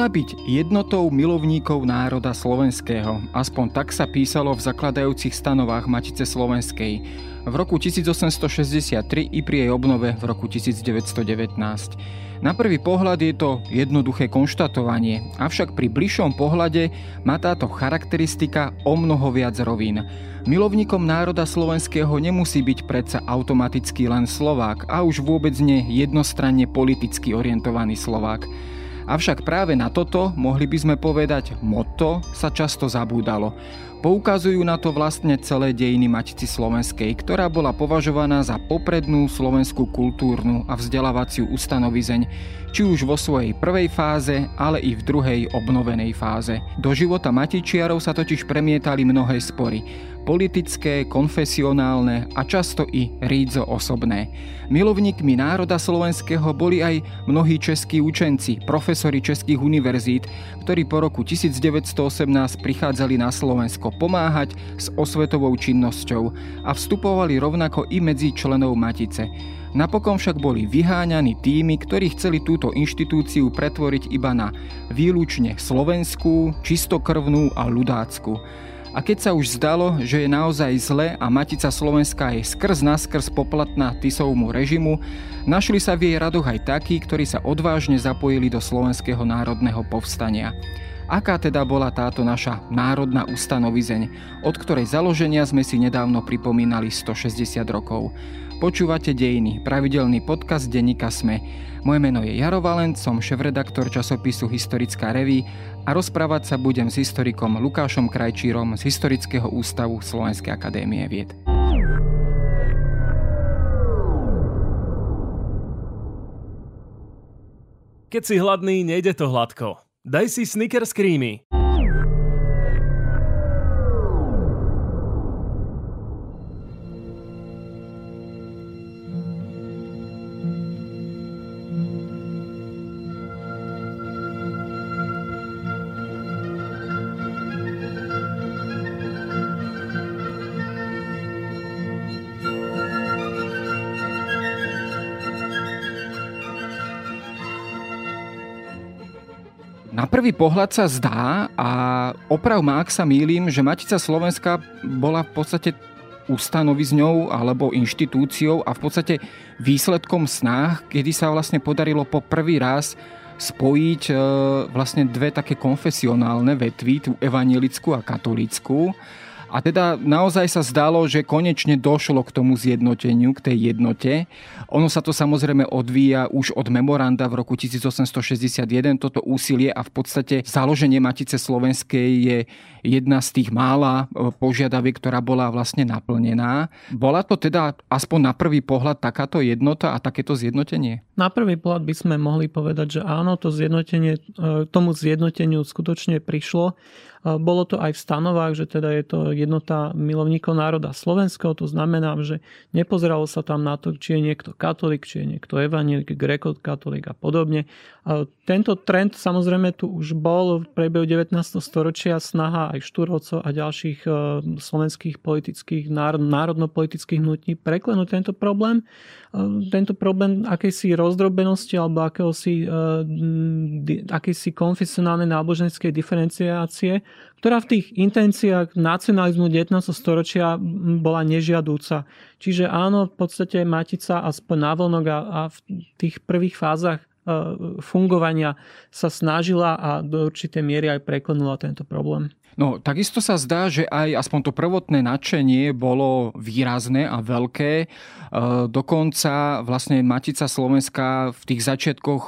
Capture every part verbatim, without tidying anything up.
Mala byť jednotou milovníkov národa slovenského. Aspoň tak sa písalo v zakladajúcich stanovách Matice slovenskej v roku tisíc osemsto šesťdesiattri i pri jej obnove v roku tisíc deväťsto devätnásť. Na prvý pohľad je to jednoduché konštatovanie, avšak pri bližšom pohľade má táto charakteristika omnoho viac rovín. Milovníkom národa slovenského nemusí byť predsa automaticky len Slovák a už vôbec nie jednostranne politicky orientovaný Slovák. Avšak práve na toto, mohli by sme povedať, motto sa často zabúdalo. Poukazujú na to vlastne celé dejiny Matice slovenskej, ktorá bola považovaná za poprednú slovenskú kultúrnu a vzdelávaciu ustanovizeň, či už vo svojej prvej fáze, ale i v druhej obnovenej fáze. Do života matičiarov sa totiž premietali mnohé spory. Politické, konfesionálne a často i rídzo osobné. Milovníkmi národa slovenského boli aj mnohí českí učenci, profesori českých univerzít, ktorí po roku tisíc deväťsto osemnásť prichádzali na Slovensko pomáhať s osvetovou činnosťou a vstupovali rovnako i medzi členov Matice. Napokon však boli vyháňaní tými, ktorí chceli túto inštitúciu pretvoriť iba na výlučne slovenskú, čistokrvnú a ľudácku. A keď sa už zdalo, že je naozaj zle a Matica slovenská je skrz naskrz poplatná Tisovmu režimu, našli sa v jej radoch aj takí, ktorí sa odvážne zapojili do Slovenského národného povstania. Aká teda bola táto naša národná ustanovizeň, od ktorej založenia sme si nedávno pripomínali stošesťdesiat rokov. Počúvate Dejiny, pravidelný podcast denníka es em e. Moje meno je Jaro Valent, som šéfredaktor časopisu Historická revue a rozprávať sa budem s historikom Lukášom Krajčírom z Historického ústavu Slovenskej akadémie vied. Keď si hladný, nejde to hladko. Daj si Snickers krímy. Na prvý pohľad sa zdá, a oprav ma, ak sa mýlim, že Matica slovenská bola v podstate ustanovizňou alebo inštitúciou a v podstate výsledkom snách, kedy sa vlastne podarilo po prvý raz spojiť e, vlastne dve také konfesionálne vetvy, tú evanjelickú a katolícku. A teda naozaj sa zdalo, že konečne došlo k tomu zjednoteniu, k tej jednote. Ono sa to samozrejme odvíja už od memoranda v roku tisíc osemsto šesťdesiatjeden. Toto úsilie a v podstate založenie Matice slovenskej je jedna z tých mála požiadaviek, ktorá bola vlastne naplnená. Bola to teda aspoň na prvý pohľad takáto jednota a takéto zjednotenie? Na prvý pohľad by sme mohli povedať, že áno, to zjednotenie, tomu zjednoteniu skutočne prišlo. Bolo to aj v stanovách, že teda je to jednota milovníkov národa slovenského. To znamená, že nepozeralo sa tam na to, či je niekto katolík, či je niekto evanjelik, grékokatolík a podobne. Tento trend samozrejme tu už bol v priebehu devätnásteho storočia, snaha aj Štúrovcov a ďalších slovenských politických, národno-politických hnutí preklenúť tento problém. Tento problém akejsi rozdrobenosti alebo akéhosi, akési konfesionálnej náboženskej diferenciácie, ktorá v tých intenciách nacionalizmu devätnásteho storočia bola nežiadúca. Čiže áno, v podstate Matica aspoň na vlnok a, a v tých prvých fázach fungovania sa snažila a do určitej miery aj preklenula tento problém. No, takisto sa zdá, že aj aspoň to prvotné nadšenie bolo výrazné a veľké. E, dokonca vlastne Matica slovenská v tých začiatkoch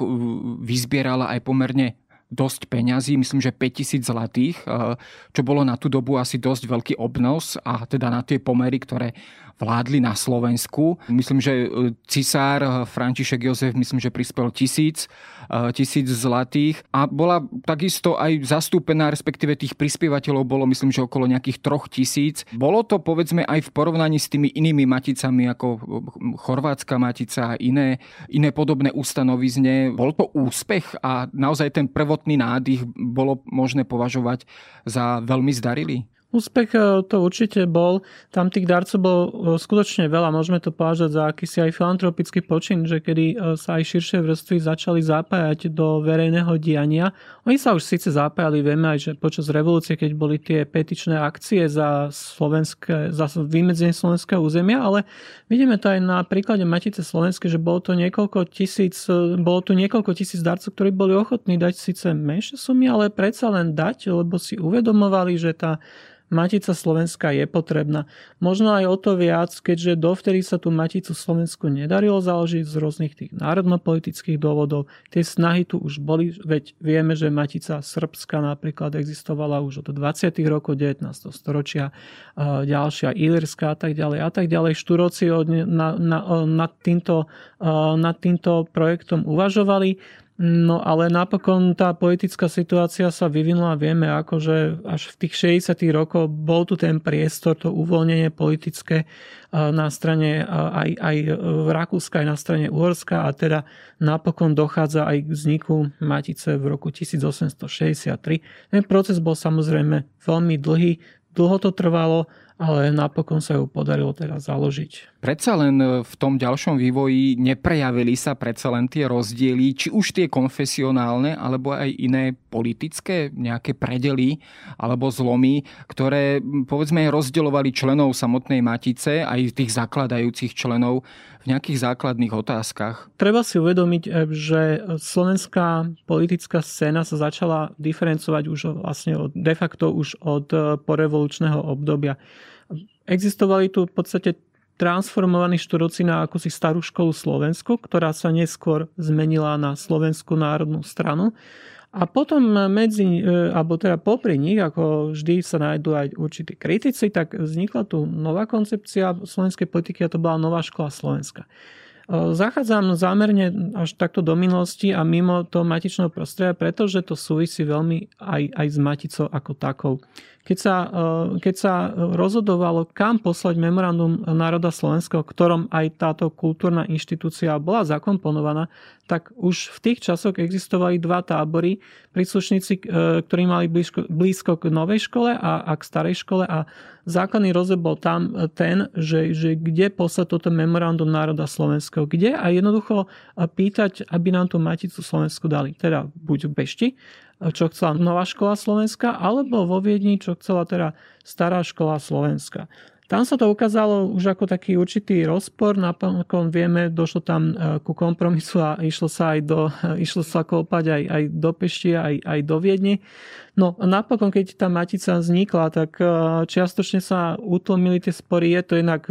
vyzbierala aj pomerne dosť peňazí, myslím, že päťtisíc zlatých, čo bolo na tú dobu asi dosť veľký obnos a teda na tie pomery, ktoré vládli na Slovensku. Myslím, že cisár František Josef, myslím, že prispel tisíc, tisíc zlatých a bola takisto aj zastúpená, respektíve tých prispievateľov bolo, myslím, že okolo nejakých troch tisíc. Bolo to, povedzme, aj v porovnaní s tými inými maticami, ako chorvátska matica a iné, iné podobné ustanovizne. Bol to úspech a naozaj ten prvotný nádych bolo možné považovať za veľmi zdarilý? Úspech to určite bol. Tam tých darcov bolo skutočne veľa. Môžeme to považať za akýsi aj filantropický počin, že kedy sa aj širšie vrstvy začali zapájať do verejného diania. Oni sa už síce zapájali, vieme aj, že počas revolúcie, keď boli tie petičné akcie za, slovenské, za vymedzenie slovenského územia, ale vidíme to aj na príklade Matice slovenskej, že bolo, to niekoľko tisíc, bolo tu niekoľko tisíc darcov, ktorí boli ochotní dať síce menšie sumy, ale predsa len dať, lebo si uvedomovali, že tá Matica slovenská je potrebná. Možno aj o to viac, keďže dovtedy sa tú Maticu slovenskú nedarilo založiť z rôznych tých národnopolitických dôvodov. Tie snahy tu už boli, veď vieme, že Matica srbská napríklad existovala už od dvadsiatych rokov devätnásteho storočia, ďalšia ilírská a tak ďalej a tak ďalej. Štúrovci na, na, nad, týmto, nad týmto projektom uvažovali. No ale napokon tá politická situácia sa vyvinula, vieme, akože až v tých šesťdesiatych rokoch bol tu ten priestor, to uvoľnenie politické na strane aj, aj Rakúska, aj na strane Uhorska a teda napokon dochádza aj k vzniku Matice v roku tisícosemstošesťdesiattri. Ten proces bol samozrejme veľmi dlhý, dlho to trvalo, ale napokon sa ju podarilo teraz založiť. Predsa len v tom ďalšom vývoji neprejavili sa predsa len tie rozdiely, či už tie konfesionálne, alebo aj iné politické nejaké predely alebo zlomy, ktoré povedzme rozdeľovali členov samotnej Matice, aj tých zakladajúcich členov v nejakých základných otázkach. Treba si uvedomiť, že slovenská politická scéna sa začala diferencovať už vlastne od, de facto už od porevolučného obdobia. Existovali tu v podstate transformovaní štúrovci na akúsi starú školu Slovensku, ktorá sa neskôr zmenila na Slovenskú národnú stranu. A potom medzi, alebo teda popri nich, ako vždy sa nájdú aj určití kritici, tak vznikla tu nová koncepcia slovenskej politiky a to bola Nová škola Slovenska. Zachádzam zámerne až takto do minulosti a mimo toho matičného prostredia, pretože to súvisí veľmi aj, aj s Maticou ako takou. Keď sa, keď sa rozhodovalo, kam poslať Memorandum Národa Slovenského, ktorom aj táto kultúrna inštitúcia bola zakomponovaná, tak už v tých časoch existovali dva tábory. Príslušníci, ktorí mali blízko, blízko k novej škole a, a k starej škole a základný rozdiel bol tam ten, že, že kde poslať toto Memorandum Národa Slovenského, kde a jednoducho pýtať, aby nám tú Maticu slovenskú dali, teda buď v Bešti, čo chcela Nová škola Slovenska, alebo vo Viedni, čo chcela teda Stará škola Slovenska. Tam sa to ukázalo už ako taký určitý rozpor, napokon vieme, došlo tam ku kompromisu a išlo sa aj do, išlo sa kopať aj, aj do Pešti, aj, aj do Viedne. No napokon, keď tá Matica vznikla, tak čiastočne sa utlmili tie spory. Je to jednak,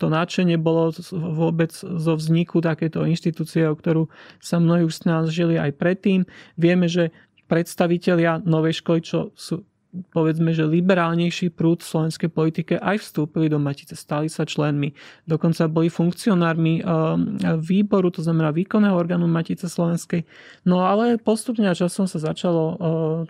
to nadšenie bolo vôbec zo vzniku takéto inštitúcie, o ktorú sa mnohí už snažili aj predtým. Vieme, že predstavitelia novej školy, čo sú povedzme, že liberálnejší prúd v slovenskej politike, aj vstúpili do Matice, stali sa členmi. Dokonca boli funkcionármi výboru, to znamená výkonného orgánu Matice slovenskej. No ale postupne a časom sa začalo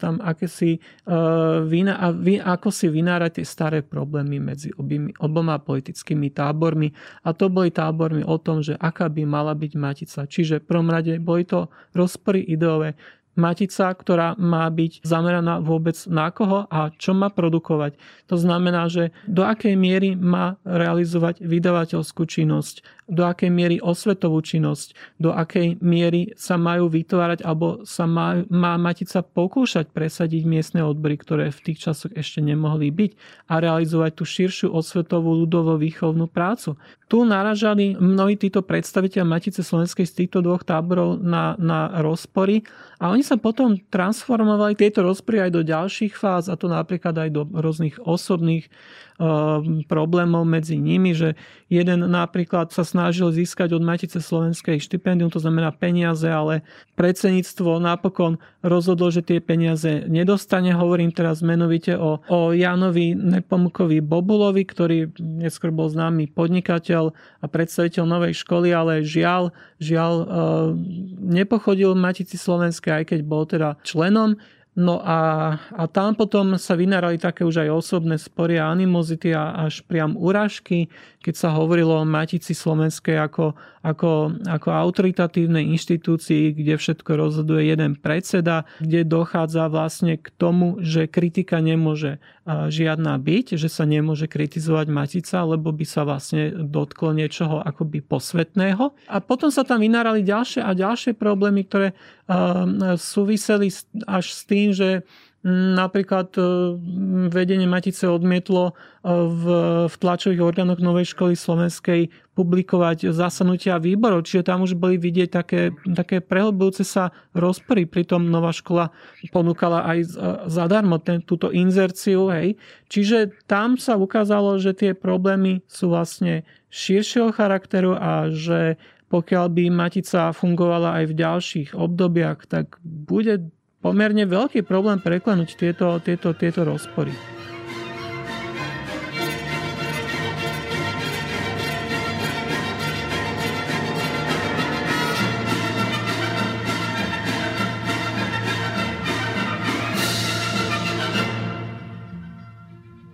tam akési ako si vynárať tie staré problémy medzi oboma politickými tábormi. A to boli tábormi o tom, že aká by mala byť Matica. Čiže v prvom rade boli to rozpory ideové, Matica, ktorá má byť zameraná vôbec na koho a čo má produkovať. To znamená, že do akej miery má realizovať vydavateľskú činnosť, do akej miery osvetovú činnosť, do akej miery sa majú vytvárať alebo sa má, má Matica pokúšať presadiť miestne odbory, ktoré v tých časoch ešte nemohli byť a realizovať tú širšiu osvetovú ľudovo-výchovnú prácu. Tu naražali mnohí títo predstavitelia Matice slovenskej z týchto dvoch táborov na, na rozpory a oni sa potom transformovali tieto rozpory aj do ďalších fáz a to napríklad aj do rôznych osobných e, problémov medzi nimi, že jeden napríklad sa snažil získať od Matice slovenskej štipendium, to znamená peniaze, ale predsedníctvo napokon rozhodlo, že tie peniaze nedostane. Hovorím teraz menovite o, o Jánovi Nepomukovi Bobulovi, ktorý neskôr bol známy podnikateľ a predstaviteľ novej školy, ale žiaľ, žiaľ e, nepochodil Matici slovenskej, aj keď bol teda členom. No a, a tam potom sa vynárali také už aj osobné spory a animozity a až priam urážky, keď sa hovorilo o Matici slovenskej ako, ako, ako autoritatívnej inštitúcii, kde všetko rozhoduje jeden predseda, kde dochádza vlastne k tomu, že kritika nemôže žiadna byť, že sa nemôže kritizovať Matica, lebo by sa vlastne dotklo niečoho akoby posvetného. A potom sa tam vynárali ďalšie a ďalšie problémy, ktoré súviseli až s tým, že napríklad vedenie Matice odmietlo v, v tlačových orgánoch Novej školy slovenskej publikovať zasadnutia výborov. Čiže tam už boli vidieť také, také prehlbujúce sa rozpory. Pritom Nová škola ponúkala aj zadarmo ten, túto inzerciu. Hej. Čiže tam sa ukázalo, že tie problémy sú vlastne širšieho charakteru a že pokiaľ by Matica fungovala aj v ďalších obdobiach, tak bude pomerne veľký problém preklenúť tieto, tieto, tieto rozpory.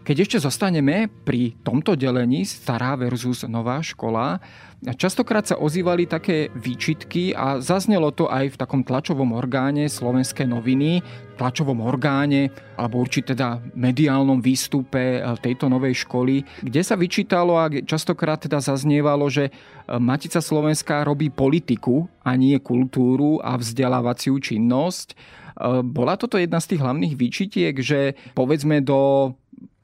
Keď ešte zostaneme pri tomto delení stará versus nová škola, častokrát sa ozývali také výčitky a zaznelo to aj v takom tlačovom orgáne Slovenské noviny, tlačovom orgáne alebo určite teda mediálnom výstupe tejto novej školy, kde sa vyčítalo a častokrát teda zaznievalo, že Matica slovenská robí politiku a nie kultúru a vzdelávaciu činnosť. Bola toto jedna z tých hlavných výčitiek, že povedzme do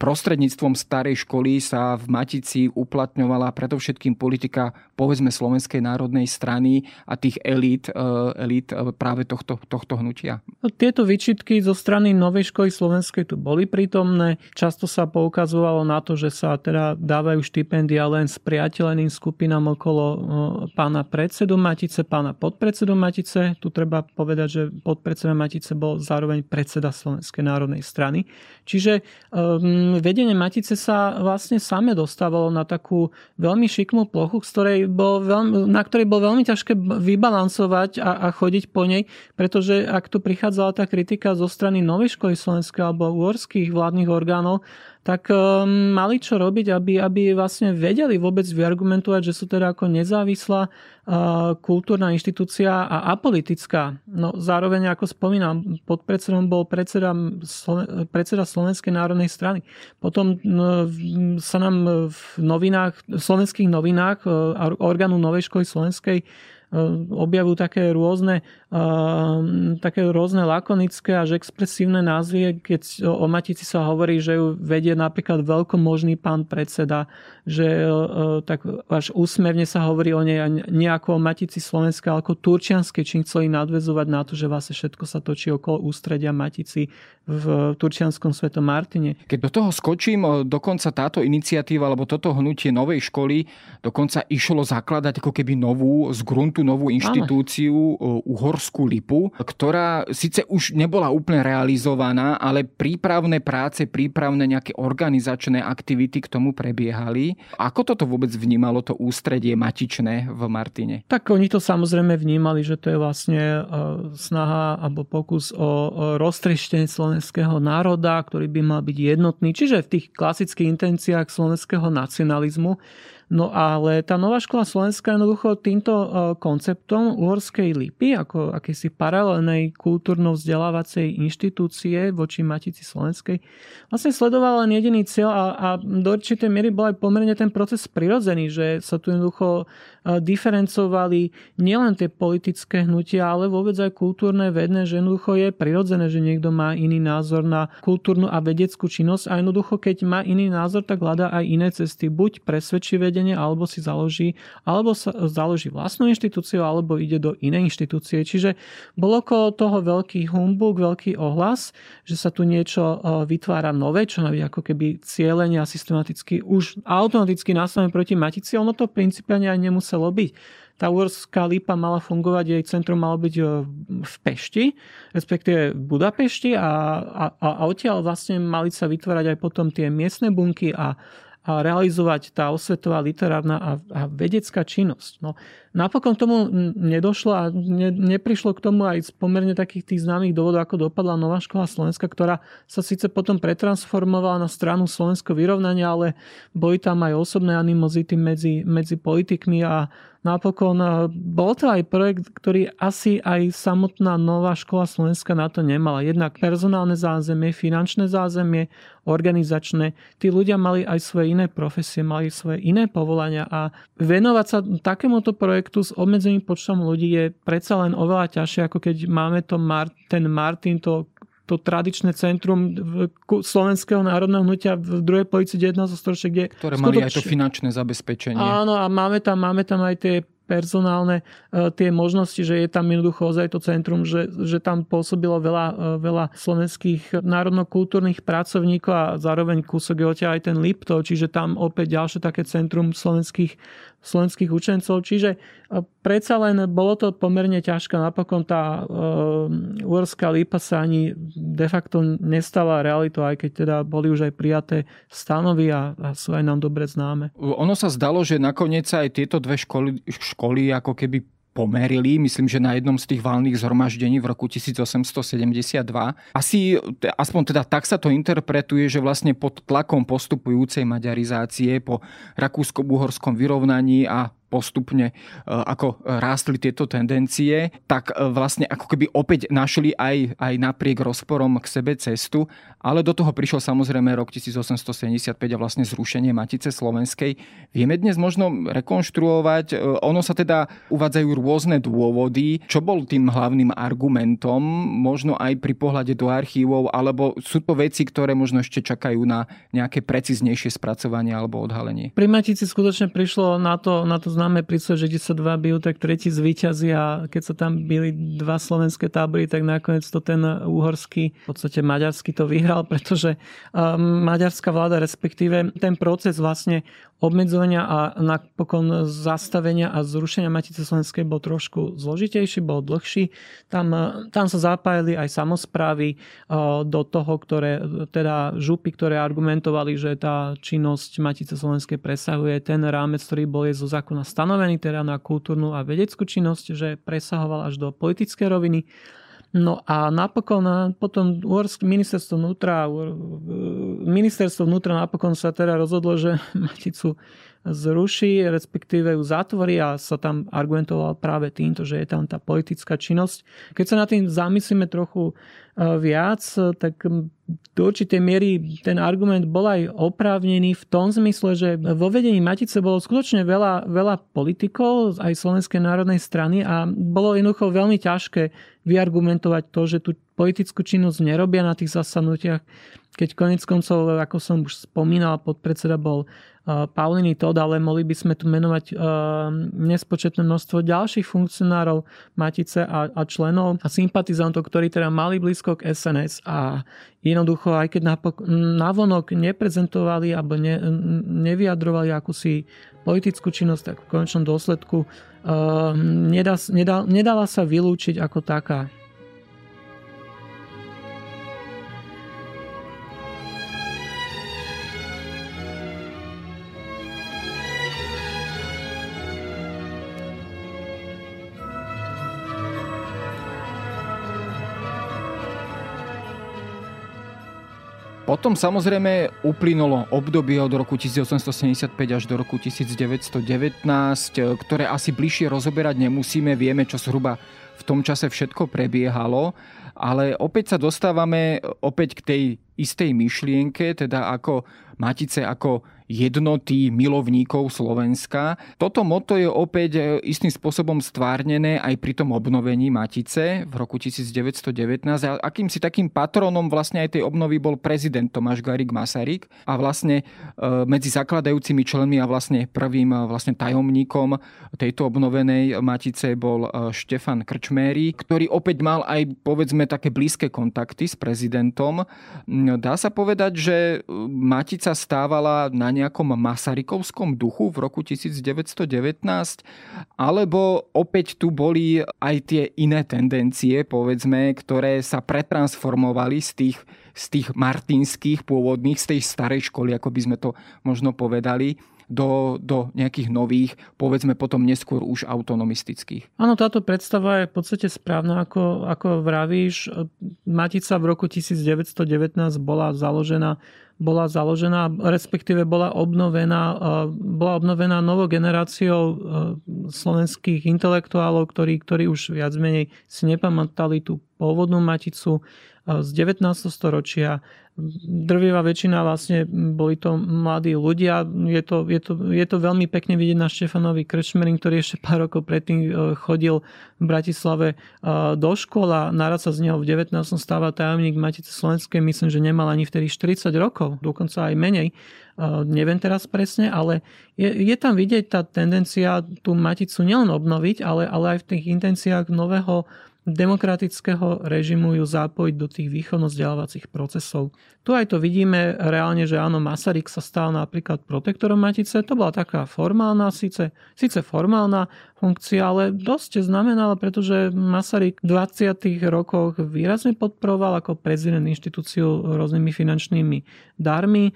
prostredníctvom starej školy sa v Matici uplatňovala predovšetkým politika povedzme Slovenskej národnej strany a tých elít, elít práve tohto, tohto hnutia? Tieto výčitky zo strany Novej školy slovenskej tu boli prítomné. Často sa poukazovalo na to, že sa teda dávajú štipendia len spriateľeným skupinám okolo pána predsedu Matice, pána podpredsedu Matice. Tu treba povedať, že podpredseda Matice bol zároveň predseda Slovenskej národnej strany. Čiže um, vedenie Matice sa vlastne same dostávalo na takú veľmi šikmú plochu, z ktorej bol veľmi, na ktorej bolo veľmi ťažké vybalancovať a, a chodiť po nej, pretože ak tu prichádzala tá kritika zo strany Novej školy slovenskej alebo uhorských vládnych orgánov, tak um, mali čo robiť, aby, aby vlastne vedeli vôbec vyargumentovať, že sú teda ako nezávislá uh, kultúrna inštitúcia a apolitická. No zároveň, ako spomínam, pod predsedom bol predseda, predseda Slovenskej národnej strany. Potom uh, sa nám v novinách, v slovenských novinách uh, orgánu Novej školy slovenskej objavujú také rôzne také rôzne lakonické až expresívne názvy, keď o Matici sa hovorí, že ju vedie napríklad veľkomožný pán predseda, že tak až úsmevne sa hovorí o nej a nejako o Matici slovenskej ako turčianskej, čím chceli nadväzovať na to, že vlastne všetko sa točí okolo ústredia Matici v Turčianskom Svätom Martine. Keď do toho skočím, dokonca táto iniciatíva alebo toto hnutie Novej školy dokonca išlo zakladať ako keby novú z gruntu novú inštitúciu Uhorskú lípu, ktorá síce už nebola úplne realizovaná, ale prípravné práce, prípravné nejaké organizačné aktivity k tomu prebiehali. Ako toto vôbec vnímalo to ústredie matičné v Martine? Tak oni to samozrejme vnímali, že to je vlastne snaha alebo pokus o roztrieštenie slovenského národa, ktorý by mal byť jednotný, čiže v tých klasických intenciách slovenského nacionalizmu. No ale tá Nová škola slovenská jednoducho týmto konceptom Uhorskej lípy ako akejsi paralelnej kultúrno-vzdelávacej inštitúcie voči Matici slovenskej vlastne sledoval len jediný cieľ a, a do určitej miery bol aj pomerne ten proces prirodzený, že sa tu jednoducho diferencovali nielen tie politické hnutia, ale vôbec aj kultúrne vedné, že jednoducho je prirodzené, že niekto má iný názor na kultúrnu a vedeckú činnosť a jednoducho keď má iný názor, tak hľadá aj iné cesty, buď presvedčí vedenie, alebo si založí, alebo sa založí vlastnú inštitúciu, alebo ide do inej inštitúcie. Čiže bolo okolo toho veľký humbug, veľký ohlas, že sa tu niečo vytvára nové, čo majú ako keby cieľenia systematicky už automaticky nastavené proti Matici. Ono to principiálne aj nemuselo byť. Tá Uhorská lípa mala fungovať, jej centrum malo byť v Pešti, respektíve v Budapešti a, a, a odtiaľ vlastne mali sa vytvárať aj potom tie miestne bunky a a realizovať tá osvetová, literárna a, a vedecká činnosť. No, napokon tomu nedošlo a ne, neprišlo k tomu aj z pomerne takých tých známych dôvodov, ako dopadla Nová škola Slovenska, ktorá sa síce potom pretransformovala na stranu slovenského vyrovnania, ale boli tam aj osobné animozity medzi, medzi politikmi a Napokon bol to aj projekt, ktorý asi aj samotná Nová škola Slovenska na to nemala. Jednak personálne zázemie, finančné zázemie, organizačné. Tí ľudia mali aj svoje iné profesie, mali svoje iné povolania a venovať sa takémuto projektu s obmedzeným počtom ľudí je predsa len oveľa ťažšie, ako keď máme to Mar- ten Martin, to to tradičné centrum Slovenského národného hnutia v druhej polovici devätnásteho storočia, kde... Ktoré mali skutoč... aj to finančné zabezpečenie. Áno, a máme tam, máme tam aj tie personálne tie možnosti, že je tam jednoducho ozaj to centrum, že, že tam pôsobilo veľa, veľa slovenských národnokultúrnych pracovníkov a zároveň kúsok je odtiaľ aj ten Liptov, čiže tam opäť ďalšie také centrum slovenských, slovenských učencov. Čiže predsa len bolo to pomerne ťažké. Napokon tá uh, Uhorská lípa sa ani de facto nestala realitou, aj keď teda boli už aj prijaté stanovy a, a sú aj nám dobre známe. Ono sa zdalo, že nakoniec aj tieto dve školy, školy školy ako keby pomerili. Myslím, že na jednom z tých valných zhromaždení v roku tisícosemstosedemdesiatdva. Asi, aspoň teda tak sa to interpretuje, že vlastne pod tlakom postupujúcej maďarizácie po rakúsko-uhorskom vyrovnaní a postupne, ako rástli tieto tendencie, tak vlastne ako keby opäť našli aj, aj napriek rozporom k sebe cestu. Ale do toho prišiel samozrejme rok tisícosemstosedemdesiatpäť a vlastne zrušenie Matice slovenskej. Vieme dnes možno rekonštruovať, ono sa teda uvádzajú rôzne dôvody, čo bol tým hlavným argumentom, možno aj pri pohľade do archívov, alebo sú to veci, ktoré možno ešte čakajú na nejaké precíznejšie spracovanie alebo odhalenie. Pri Matici skutočne prišlo na to, na to známe prísľub, že kde sa dva bijú, tak tretí zvíťazí, a keď sa tam bili dva slovenské tábory, tak nakoniec to ten uhorský, v podstate maďarský to vyhral, pretože maďarská vláda, respektíve ten proces vlastne obmedzovania a napokon zastavenia a zrušenia Matice slovenskej bol trošku zložitejší, bol dlhší. Tam, tam sa zapájali aj samosprávy do toho, ktoré, teda župy, ktoré argumentovali, že tá činnosť Matice slovenskej presahuje ten rámec, ktorý bol je zo zákona stanovený, teda na kultúrnu a vedeckú činnosť, že presahoval až do politickej roviny. No a napokon potom ministerstvo vnútra, ministerstvo vnútra napokon sa teda rozhodlo, že Maticu zruší, respektíve ju zatvorí, a sa tam argumentoval práve týmto, že je tam tá politická činnosť. Keď sa nad tým zamyslíme trochu viac, tak do určitej miery ten argument bol aj oprávnený v tom zmysle, že vo vedení Matice bolo skutočne veľa, veľa politikov aj Slovenskej národnej strany a bolo jednoducho veľmi ťažké vyargumentovať to, že tú politickú činnosť nerobia na tých zasadnutiach, keď konec koncov, ako som už spomínal, podpredseda bol Pauliny Tóth, ale mohli by sme tu menovať nespočetné množstvo ďalších funkcionárov Matice a, a členov a sympatizantov, ktorí teda mali blízko k es en es a jednoducho, aj keď napok- navonok neprezentovali alebo ne, nevyjadrovali akúsi politickú činnosť, tak v konečnom dôsledku uh, nedá, nedá, nedala sa vylúčiť ako taká. Potom samozrejme uplynulo obdobie od roku tisícosemstosedemdesiatpäť až do roku tisícdeväťstodevätnásť, ktoré asi bližšie rozoberať nemusíme, vieme, čo zhruba v tom čase všetko prebiehalo, ale opäť sa dostávame opäť k tej istej myšlienke, teda ako Matice ako jednoty milovníkov Slovenska. Toto motto je opäť istým spôsobom stvárnené aj pri tom obnovení Matice v roku tisícdeväťstodevätnásť. A akýmsi takým patronom vlastne aj tej obnovy bol prezident Tomáš Garrigue Masaryk a vlastne medzi zakladajúcimi členmi a vlastne prvým vlastne tajomníkom tejto obnovenej Matice bol Štefan Krčméry, ktorý opäť mal aj povedzme také blízke kontakty s prezidentom. Dá sa povedať, že Matica stávala na nejakom masarykovskom duchu v roku tisícdeväťstodevätnásť, alebo opäť tu boli aj tie iné tendencie, povedzme, ktoré sa pretransformovali z tých, z tých martinských pôvodných, z tej starej školy, ako by sme to možno povedali, do, do nejakých nových, povedzme potom neskôr už autonomistických. Áno, táto predstava je v podstate správna, ako, ako vravíš. Matica v roku tisícdeväťstodevätnásť bola založená bola založená, respektíve bola obnovená, bola obnovená novou generáciou slovenských intelektuálov, ktorí, ktorí už viac menej si nepamätali tú pôvodnú Maticu z devätnásteho storočia. Drvivá väčšina vlastne boli to mladí ľudia. Je to, je to, je to veľmi pekne vidieť na Štefanovi Krčmérim, ktorý ešte pár rokov predtým chodil v Bratislave do škola. Naraz sa z neho v devätnástom stáva tajomník Matice slovenskej. Myslím, že nemal ani vtedy štyridsať rokov, dokonca aj menej. Neviem teraz presne, ale je, je tam vidieť tá tendencia tú Maticu nielen obnoviť, ale, ale aj v tých intenciách nového demokratického režimu ju zapojiť do tých výchovno-vzdelávacích procesov. Tu aj to vidíme reálne, že áno, Masaryk sa stal napríklad protektorom Matice. To bola taká formálna, síce, síce formálna funkcia, ale dosť znamenala, pretože Masaryk v dvadsiatych rokoch výrazne podporoval ako prezident inštitúciu rôznymi finančnými darmi.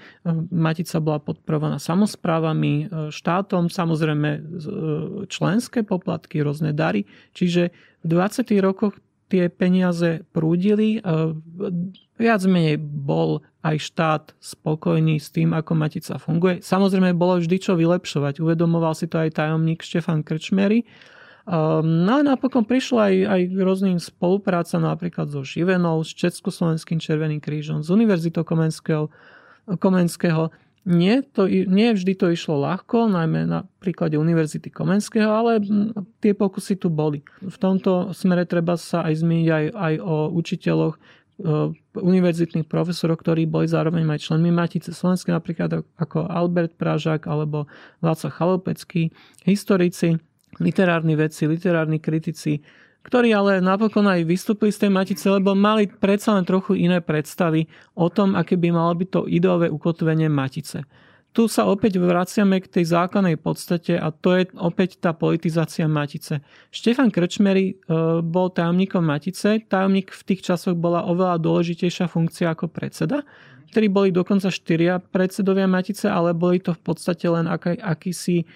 Matica bola podporovaná samosprávami, štátom, samozrejme členské poplatky, rôzne dary. Čiže v dvadsiatych rokoch tie peniaze prúdili. Viac menej bol aj štát spokojný s tým, ako Matica funguje. Samozrejme, bolo vždy čo vylepšovať. Uvedomoval si to aj tajomník Štefan Krčméry. No a napokon prišla aj, aj rôznym spolupráca napríklad so Živenou, s Československým Červeným krížom, s Univerzitou Komenského. Komenského. Nie, to, nie vždy to išlo ľahko, najmä na príklade Univerzity Komenského, ale tie pokusy tu boli. V tomto smere treba sa aj zmieniť aj, aj o učiteľoch, univerzitných profesorov, ktorí boli zároveň aj členmi Matice slovenskej, napríklad ako Albert Pražák alebo Láca Chaloupecký, historici, literárni vedci, literárni kritici, ktorí ale napokon aj vystúpili z tej Matice, lebo mali predsa len trochu iné predstavy o tom, aké by malo byť to ideové ukotvenie Matice. Tu sa opäť vraciame k tej základnej podstate a to je opäť tá politizácia Matice. Štefan Krčméry bol tajomníkom Matice. Tajomník v tých časoch bola oveľa dôležitejšia funkcia ako predseda, ktorí boli dokonca štyria predsedovia Matice, ale boli to v podstate len aký, akýsi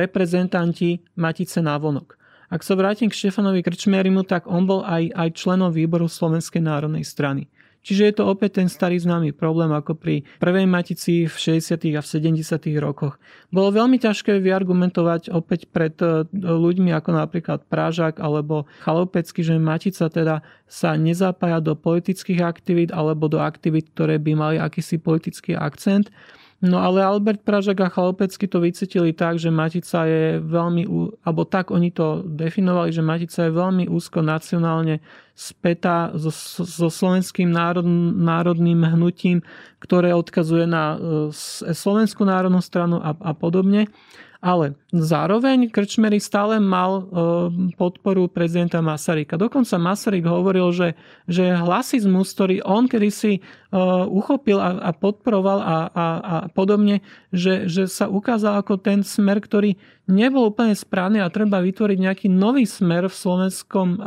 reprezentanti Matice navonok. Ak sa vrátim k Štefanovi Krčmérimu, tak on bol aj, aj členom výboru Slovenskej národnej strany. Čiže je to opäť ten starý známy problém, ako pri prvej Matici v šesťdesiatych a v sedemdesiatych rokoch. Bolo veľmi ťažké vyargumentovať opäť pred ľuďmi, ako napríklad Pražák alebo Chaloupecký, že Matica teda sa nezapája do politických aktivít alebo do aktivít, ktoré by mali akýsi politický akcent. No ale Albert Pražák a Chaloupecký to vycítili tak, že Matica je veľmi, alebo tak oni to definovali, že Matica je veľmi úzko nacionálne spätá so, so slovenským národ, národným hnutím, ktoré odkazuje na Slovenskú národnú stranu a, a podobne. Ale zároveň Krčméry stále mal podporu prezidenta Masaryka. Dokonca Masaryk hovoril, že, že hlasizmus, ktorý on kedysi uchopil a, a podporoval a, a, a podobne, že, že sa ukázal ako ten smer, ktorý nebol úplne správny a treba vytvoriť nejaký nový smer v slovenskom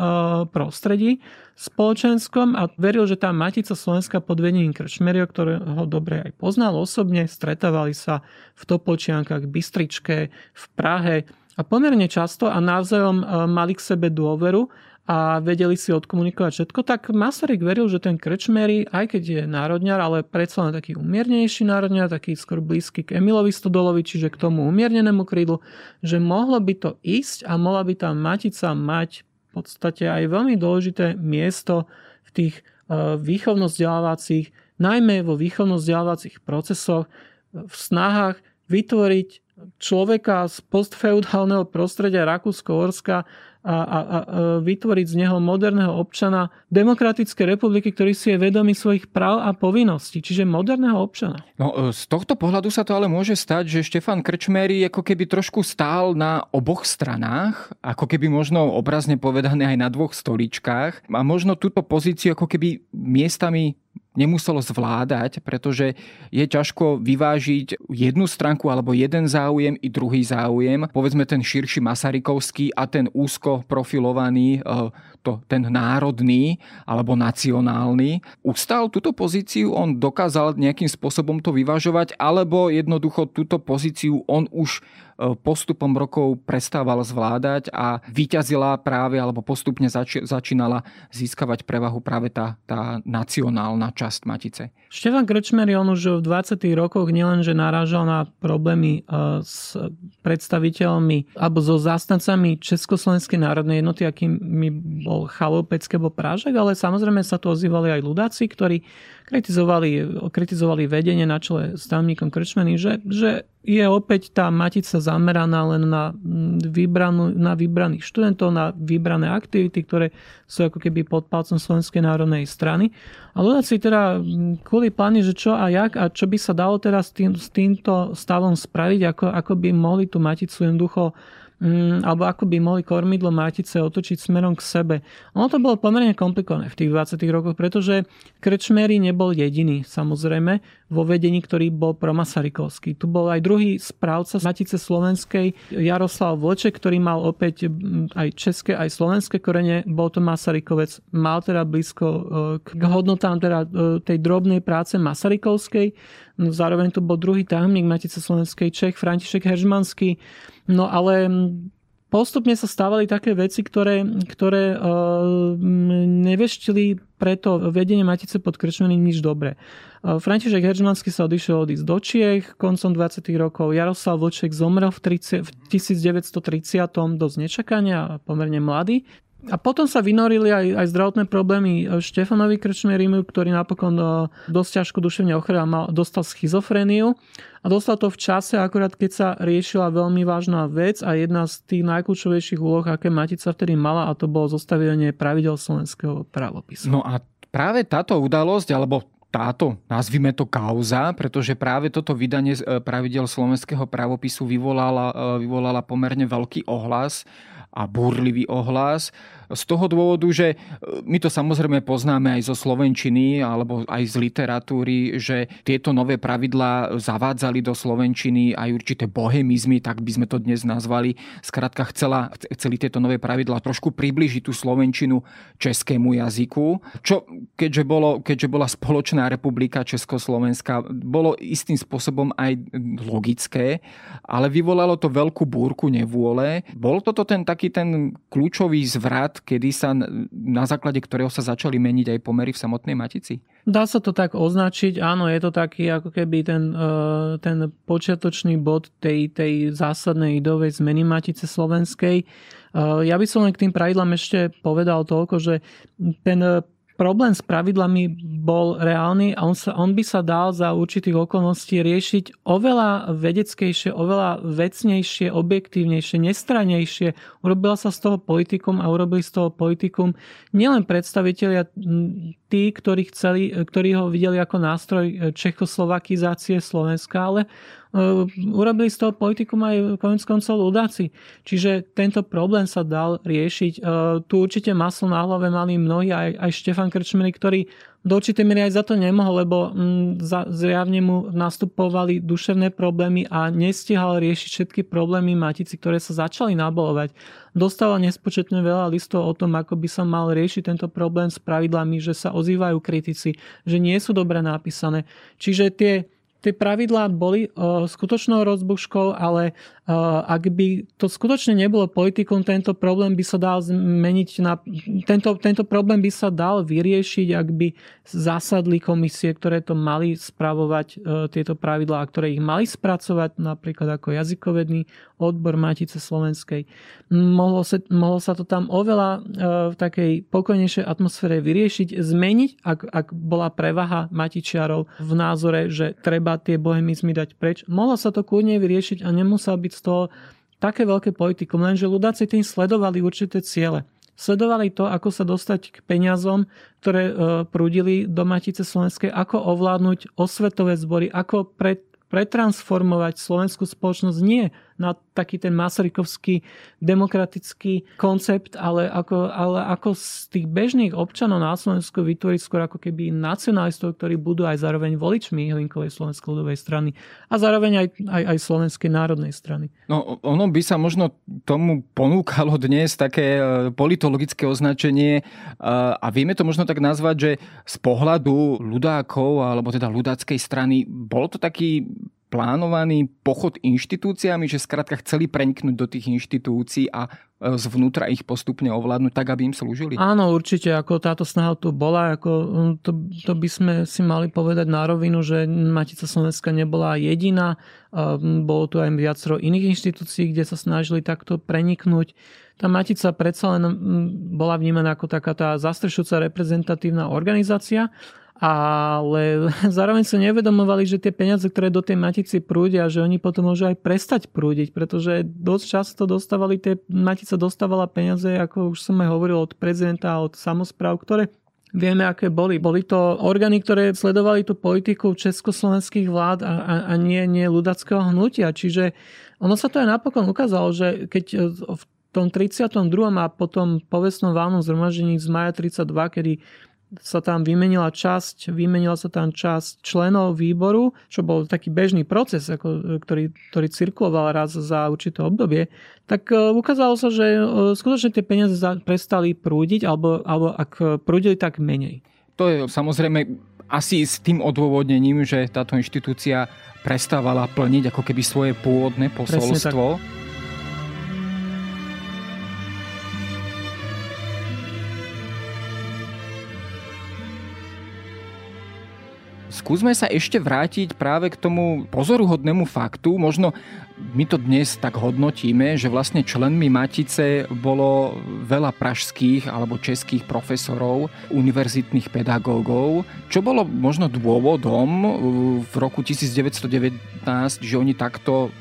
prostredí, spoločenskom, a veril, že tá Matica slovenská pod vedením Krčméryho, ktorého dobre aj poznal osobne, stretávali sa v Topočiankach, Bystričke, v Prahe a pomerne často a navzájom mali k sebe dôveru a vedeli si odkomunikovať všetko, tak Masaryk veril, že ten Krčméry, aj keď je národňar, ale predsa len taký umiernejší národňar, taký skôr blízky k Emilovi Stodolovi, čiže k tomu umiernenému krídlu, že mohlo by to ísť a mohla by tá Matica mať v podstate aj veľmi dôležité miesto v tých výchovno-vzdelávacích, najmä vo výchovno-vzdelávacích procesoch, v snahách vytvoriť človeka z postfeudálneho prostredia Rakúsko-Uhorska a, a, a vytvoriť z neho moderného občana Demokratickej republiky, ktorý si je vedomý svojich práv a povinností, čiže moderného občana. No, z tohto pohľadu sa to ale môže stať, že Štefan Krčméry ako keby trošku stál na oboch stranách, ako keby možno obrazne povedané aj na dvoch stoličkách, a možno túto pozíciu ako keby miestami nemuselo zvládať, pretože je ťažko vyvážiť jednu stránku alebo jeden záujem i druhý záujem, povedzme ten širší masarykovský a ten úzko vysoko profilovaný, to, ten národný alebo nacionálny. Ustal túto pozíciu, on dokázal nejakým spôsobom to vyvažovať, alebo jednoducho túto pozíciu on už postupom rokov prestával zvládať a vyťazila práve, alebo postupne zač- začínala získavať prevahu práve tá, tá nacionálna časť Matice. Štefan Krčméry, on už v dvadsiatych rokoch nielenže narážal na problémy s predstaviteľmi alebo so zástancami Československej národnej jednoty, akými bol Chaloupecký alebo Pražák, ale samozrejme sa tu ozývali aj ľudáci, ktorí kritizovali, kritizovali vedenie na čele s tajomníkom Krčméry, že, že je opäť tá matica zameraná len na, vybranú, na vybraných študentov, na vybrané aktivity, ktoré sú ako keby pod palcom Slovenskej národnej strany. A ľudáci teda kvôli plány, že čo a jak a čo by sa dalo teraz tým, s týmto stavom spraviť, ako, ako by mohli tú maticu jednoducho alebo ako by mohli kormidlo matice otočiť smerom k sebe. Ono to bolo pomerne komplikované v tých dvadsiatych rokoch, pretože Krčméry nebol jediný, samozrejme, vo vedení, ktorý bol promasarykovský. Tu bol aj druhý správca Matice slovenskej, Jaroslav Valent, ktorý mal opäť aj české, aj slovenské korene. Bol to Masarykovec, mal teda blízko k hodnotám teda tej drobnej práce masarykovskej. Zároveň tu bol druhý tajomník Matice slovenskej Čech, František Heřmanský. No ale postupne sa stávali také veci, ktoré, ktoré e, neveštili preto vedenie Matice pod Krčmérim nič dobré. František Heřmanský sa odišiel odísť do Čiech koncom dvadsiatych rokov. Jaroslav Valent zomrel v, v devätnásťstotridsať, dosť nečakania, pomerne mladý. A potom sa vynorili aj, aj zdravotné problémy Štefanovi Krčmérimu, ktorý napokon dosť ťažko duševne ochorel, dostal schizofréniu. A dostal to v čase, akurát keď sa riešila veľmi vážna vec a jedna z tých najkľúčovejších úloh, aké Matica vtedy mala, a to bolo zostavenie pravidel slovenského právopisu. No a práve táto udalosť, alebo táto, nazvime to kauza, pretože práve toto vydanie pravidel slovenského právopisu vyvolala, vyvolala pomerne veľký ohlas a búrlivý ohlas. Z toho dôvodu, že my to samozrejme poznáme aj zo slovenčiny alebo aj z literatúry, že tieto nové pravidlá zavádzali do slovenčiny aj určité bohemizmy, tak by sme to dnes nazvali. Skrátka chcela, chceli tieto nové pravidlá trošku približiť tú slovenčinu českému jazyku, čo keďže, bolo, keďže bola spoločná republika Československá, bolo istým spôsobom aj logické, ale vyvolalo to veľkú búrku nevôle. Bol toto ten taký ten kľúčový zvrat, kedy sa na základe ktorého sa začali meniť aj pomery v samotnej Matici? Dá sa to tak označiť, áno, je to taký ako keby ten, ten počiatočný bod tej, tej zásadnej ideovej zmeny Matice slovenskej. Ja by som len k tým pravidlám ešte povedal toľko, že ten problém s pravidlami bol reálny a on, sa, on by sa dal za určitých okolností riešiť oveľa vedeckejšie, oveľa vecnejšie, objektívnejšie, nestranejšie. Urobila sa z toho politikum a urobili z toho politikum nielen predstavitelia tí, ktorí, chceli, ktorí ho videli ako nástroj čechoslovakizácie Slovenska, ale urobili z toho politikum aj koniec koncov ľudáci. Čiže tento problém sa dal riešiť. Tu určite maslo na hlave mali mnohí, aj, aj Štefan Krčméry, ktorý do určitej miery aj za to nemohol, lebo zjavne mu nastupovali duševné problémy a nestihal riešiť všetky problémy Matici, ktoré sa začali nabalovať. Dostala nespočetne veľa listov o tom, ako by sa mal riešiť tento problém s pravidlami, že sa ozývajú kritici, že nie sú dobre napísané. Čiže tie Tie pravidlá boli uh, skutočnou rozbuškou, ale uh, ak by to skutočne nebolo politikom, tento problém by sa dal zmeniť na, tento, tento problém by sa dal vyriešiť, ak by zasadli komisie, ktoré to mali spravovať uh, tieto pravidlá, ktoré ich mali spracovať, napríklad ako jazykovedný odbor Matice slovenskej. Mohlo sa, mohlo sa to tam oveľa uh, v takej pokojnejšej atmosfére vyriešiť, zmeniť, ak, ak bola prevaha matičiarov v názore, že treba tie bohemizmy dať preč. Mohlo sa to kľudne vyriešiť a nemusel byť z toho také veľké politikum, lenže ľudáci tým sledovali určité ciele. Sledovali to, ako sa dostať k peniazom, ktoré prúdili do Matice slovenskej, ako ovládnuť osvetové zbory, ako pred pretransformovať slovenskú spoločnosť nie na taký ten masarykovský demokratický koncept, ale ako, ale ako z tých bežných občanov na Slovensku vytvoriť skôr ako keby nacionalistov, ktorí budú aj zároveň voličmi Ihlinkovej Slovenskej ľudovej strany a zároveň aj, aj, aj Slovenskej národnej strany. No ono by sa možno tomu ponúkalo dnes také politologické označenie a vieme to možno tak nazvať, že z pohľadu ľudákov alebo teda ľudáckej strany bol to taký plánovaný pochod inštitúciami, že skrátka chceli preniknúť do tých inštitúcií a zvnútra ich postupne ovládnuť tak, aby im slúžili? Áno, určite. Ako táto snaha tu bola. Ako to, to by sme si mali povedať na rovinu, že Matica slovenská nebola jediná. Bolo tu aj viacero iných inštitúcií, kde sa snažili takto preniknúť. Tá Matica predsa len bola vnímaná ako taká tá zastrešujúca reprezentatívna organizácia, ale zároveň sa nevedomovali, že tie peniaze, ktoré do tej matici prúdia, že oni potom môžu aj prestať prúdiť, pretože dosť často dostávali tie, matica dostávala peniaze, ako už som aj hovoril, od prezidenta a od samospráv, ktoré vieme, aké boli. Boli to orgány, ktoré sledovali tú politiku československých vlád a, a, a nie, nie ľudáckeho hnutia. Čiže ono sa to aj napokon ukázalo, že keď v tom tridsiatom druhom a potom povestnom valnom zhromaždení z maja tridsiateho druhého, kedy sa tam vymenila časť, vymenila sa tam časť členov výboru, čo bol taký bežný proces, ako, ktorý, ktorý cirkuloval raz za určité obdobie, tak ukázalo sa, že skutočne tie peniaze prestali prúdiť, alebo, alebo ak prúdili, tak menej. To je samozrejme asi s tým odôvodnením, že táto inštitúcia prestávala plniť ako keby svoje pôvodné posolstvo. Skúsme sa ešte vrátiť práve k tomu pozoruhodnému faktu. Možno my to dnes tak hodnotíme, že vlastne členmi Matice bolo veľa pražských alebo českých profesorov, univerzitných pedagógov, čo bolo možno dôvodom v roku devätnásťstodevätnásť, že oni takto,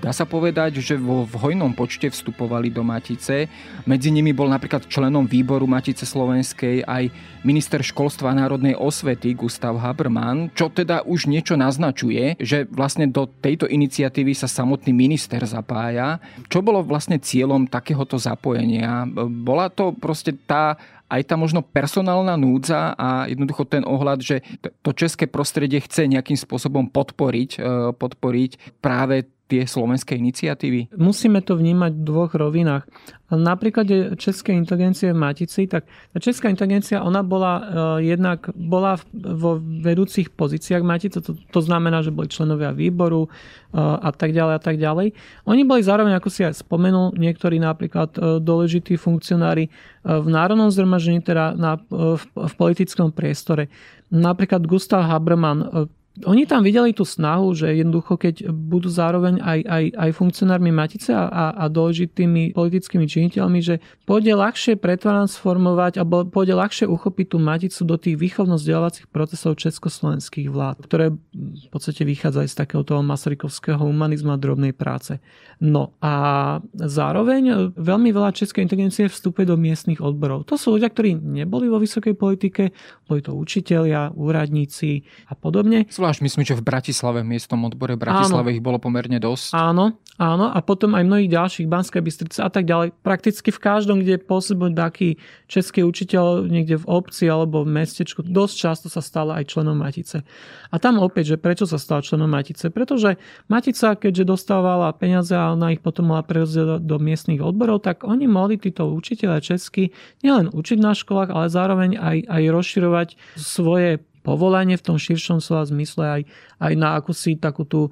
dá sa povedať, že vo v hojnom počte vstupovali do Matice. Medzi nimi bol napríklad členom výboru Matice slovenskej aj minister školstva a národnej osvety Gustav Habrman, čo teda už niečo naznačuje, že vlastne do tejto iniciatívy sa samotný minister zapája. Čo bolo vlastne cieľom takéhoto zapojenia? Bola to proste tá aj tá možno personálna núdza a jednoducho ten ohľad, že to české prostredie chce nejakým spôsobom podporiť, podporiť práve tie slovenské iniciatívy? Musíme to vnímať v dvoch rovinách. Na príklade českej inteligencie v Matici, tak česká inteligencia, ona bola eh, jednak bola vo vedúcich pozíciách Matice, to, to znamená, že boli členovia výboru eh, a tak ďalej a tak ďalej. Oni boli zároveň, ako si aj spomenul, niektorí napríklad eh, dôležití funkcionári eh, v národnom zhromaždení, teda na, eh, v, v politickom priestore. Napríklad Gustav Habrman, eh, oni tam videli tú snahu, že jednoducho, keď budú zároveň aj, aj, aj funkcionármi Matice a, a dôležitými politickými činiteľmi, že pôjde ľahšie pretransformovať alebo pôjde ľahšie uchopiť tú Maticu do tých výchovno-vzdelávacích procesov československých vlád, ktoré v podstate vychádzajú z takého toho masarykovského humanizma drobnej práce. No a zároveň veľmi veľa českej inteligencie vstupuje do miestnych odborov. To sú ľudia, ktorí neboli vo vysokej politike, boli to učitelia, úradníci a podobne. Až myslím, že v Bratislave, v miestnom odbore Bratislave ich bolo pomerne dosť. Áno, áno. A potom aj mnohých ďalších, Banská Bystrica a tak ďalej. Prakticky v každom, kde pôsobil taký český učiteľ niekde v obci alebo v mestečku, dosť často sa stala aj členom Matice. A tam opäť, že prečo sa stala členom Matice? Pretože Matica, keďže dostávala peniaze a ona ich potom mala prerozdeľovať do miestnych odborov, tak oni mohli títo učiteľa česky nielen učiť na školách, ale zároveň aj, aj rozširovať svoje povolanie v tom širšom slova zmysle aj, aj na akúsi takú tú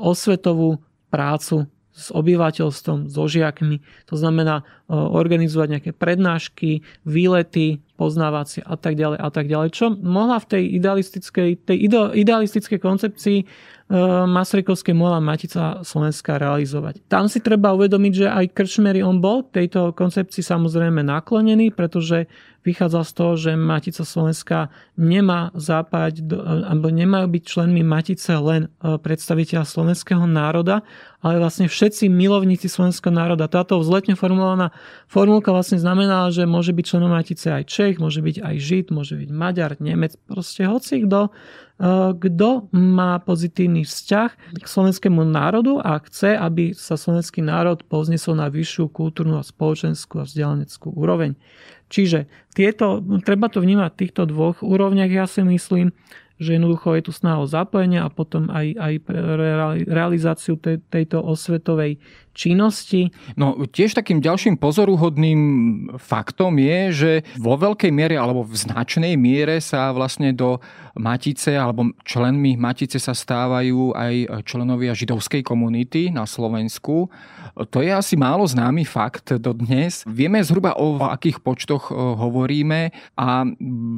osvetovú prácu s obyvateľstvom, so žiakmi. To znamená organizovať nejaké prednášky, výlety, poznávacie a tak ďalej a tak ďalej. Čo mohla v tej idealistickej, tej idealistickej koncepcii Masarykovskej mohla Matica slovenská realizovať. Tam si treba uvedomiť, že aj Krčméry, on bol tejto koncepcii samozrejme naklonený, pretože vychádza z toho, že Matica slovenská nemá zapájať, alebo nemajú byť členmi Matice len predstaviteľa slovenského národa, ale vlastne všetci milovníci slovenského národa. Táto vzletne formulovaná formulka vlastne znamená, že môže byť členom Matice aj Čech, Čech, môže byť aj Žid, môže byť Maďar, Nemec, proste hoci kto, kto má pozitívny vzťah k slovenskému národu a chce, aby sa slovenský národ povznesol na vyššiu kultúrnu a spoločenskú a vzdialeneckú úroveň. Čiže tieto, treba to vnímať v týchto dvoch úrovniach, ja si myslím, že jednoducho je tu snaha o zapojenie a potom aj, aj realizáciu tej, tejto osvetovej činnosti. No tiež takým ďalším pozoruhodným faktom je, že vo veľkej miere alebo v značnej miere sa vlastne do Matice alebo členmi Matice sa stávajú aj členovia židovskej komunity na Slovensku. To je asi málo známy fakt dodnes. Vieme zhruba o akých počtoch hovoríme a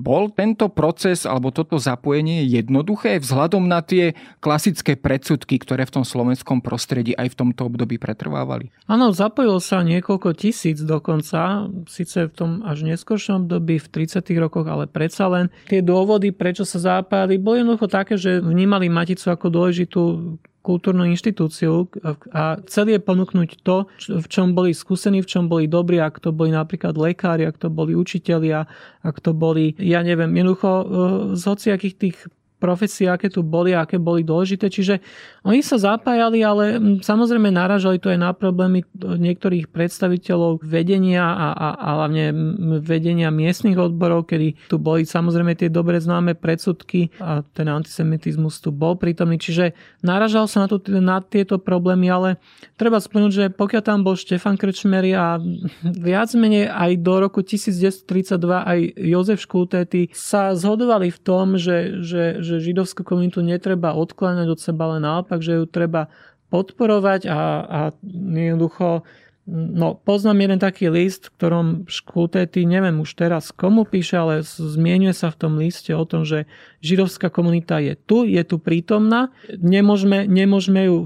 bol tento proces alebo toto zapojenie jednoduché vzhľadom na tie klasické predsudky, ktoré v tom slovenskom prostredí aj v tomto období pretrvávali. Áno, zapojilo sa niekoľko tisíc dokonca, síce v tom až neskôršom období, v tridsiatych rokoch, ale predsa len. Tie dôvody, prečo sa zapájali, boli jednoducho také, že vnímali Maticu ako dôležitú kultúrnu inštitúciu a chceli je ponúknuť to, v čom boli skúsení, v čom boli dobrí, ak to boli napríklad lekári, ak to boli učitelia, ak to boli, ja neviem, jednoducho z hociakých tých profesie, aké tu boli, aké boli dôležité. Čiže oni sa zapájali, ale samozrejme naražali to aj na problémy niektorých predstaviteľov vedenia a, a, a hlavne vedenia miestnych odborov, kedy tu boli samozrejme tie dobre známe predsudky a ten antisemitizmus tu bol prítomný. Čiže naražal sa na, to, na tieto problémy, ale treba spomenúť, že pokiaľ tam bol Štefan Krčméry a viac menej aj do roku devätnásť tridsaťdva aj Jozef Škultéty sa zhodovali v tom, že, že že židovskú komunitu netreba odkláňať od seba, ale naopak, že ju treba podporovať a, a jednoducho, no poznám jeden taký list, v ktorom Škultéty, neviem už teraz komu píše, ale zmienuje sa v tom liste o tom, že židovská komunita je tu, je tu prítomná, nemôžeme, nemôžeme ju